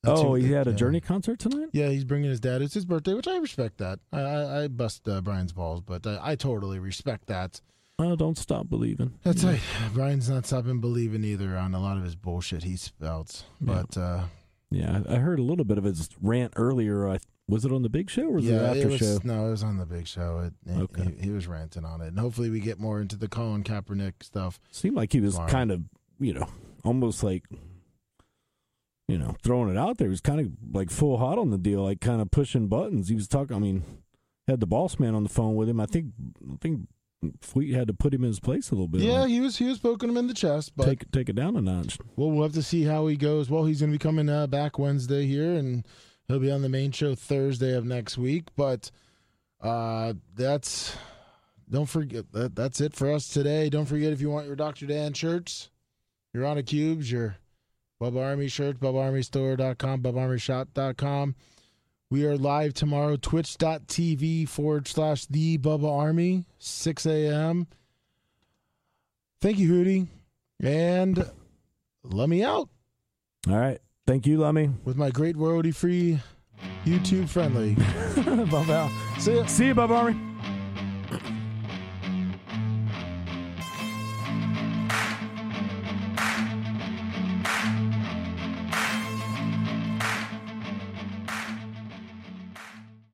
He had a Journey concert tonight? Yeah, he's bringing his dad. It's his birthday, which I respect that. I bust Brian's balls, but I totally respect that. Don't stop believing. That's right. Brian's not stopping believing either on a lot of his bullshit he spouts. But yeah, I heard a little bit of his rant earlier. Was it on the Big Show or was it after show? No, it was on the Big Show. He was ranting on it. And hopefully we get more into the Colin Kaepernick stuff. Seemed like he was kind of, almost like, throwing it out there. He was kind of like full hot on the deal, like kind of pushing buttons. He was talking, had the boss man on the phone with him. I think Fleet had to put him in his place a little bit. Yeah, he was poking him in the chest. But take it down a notch. Well, we'll have to see how he goes. Well, he's going to be coming back Wednesday here, and he'll be on the main show Thursday of next week. But don't forget, that's it for us today. Don't forget, if you want your Dr. Dan shirts, your Honda Cubes, your Bubba Army shirts, BubbaArmyStore.com, BubbaArmyShop.com. We are live tomorrow, twitch.tv/ the Bubba Army, 6 a.m. Thank you, Hootie. And Lummy out. All right. Thank you, Lummy. With my great royalty-free YouTube friendly. Bubba. See ya. See ya, Bubba Army.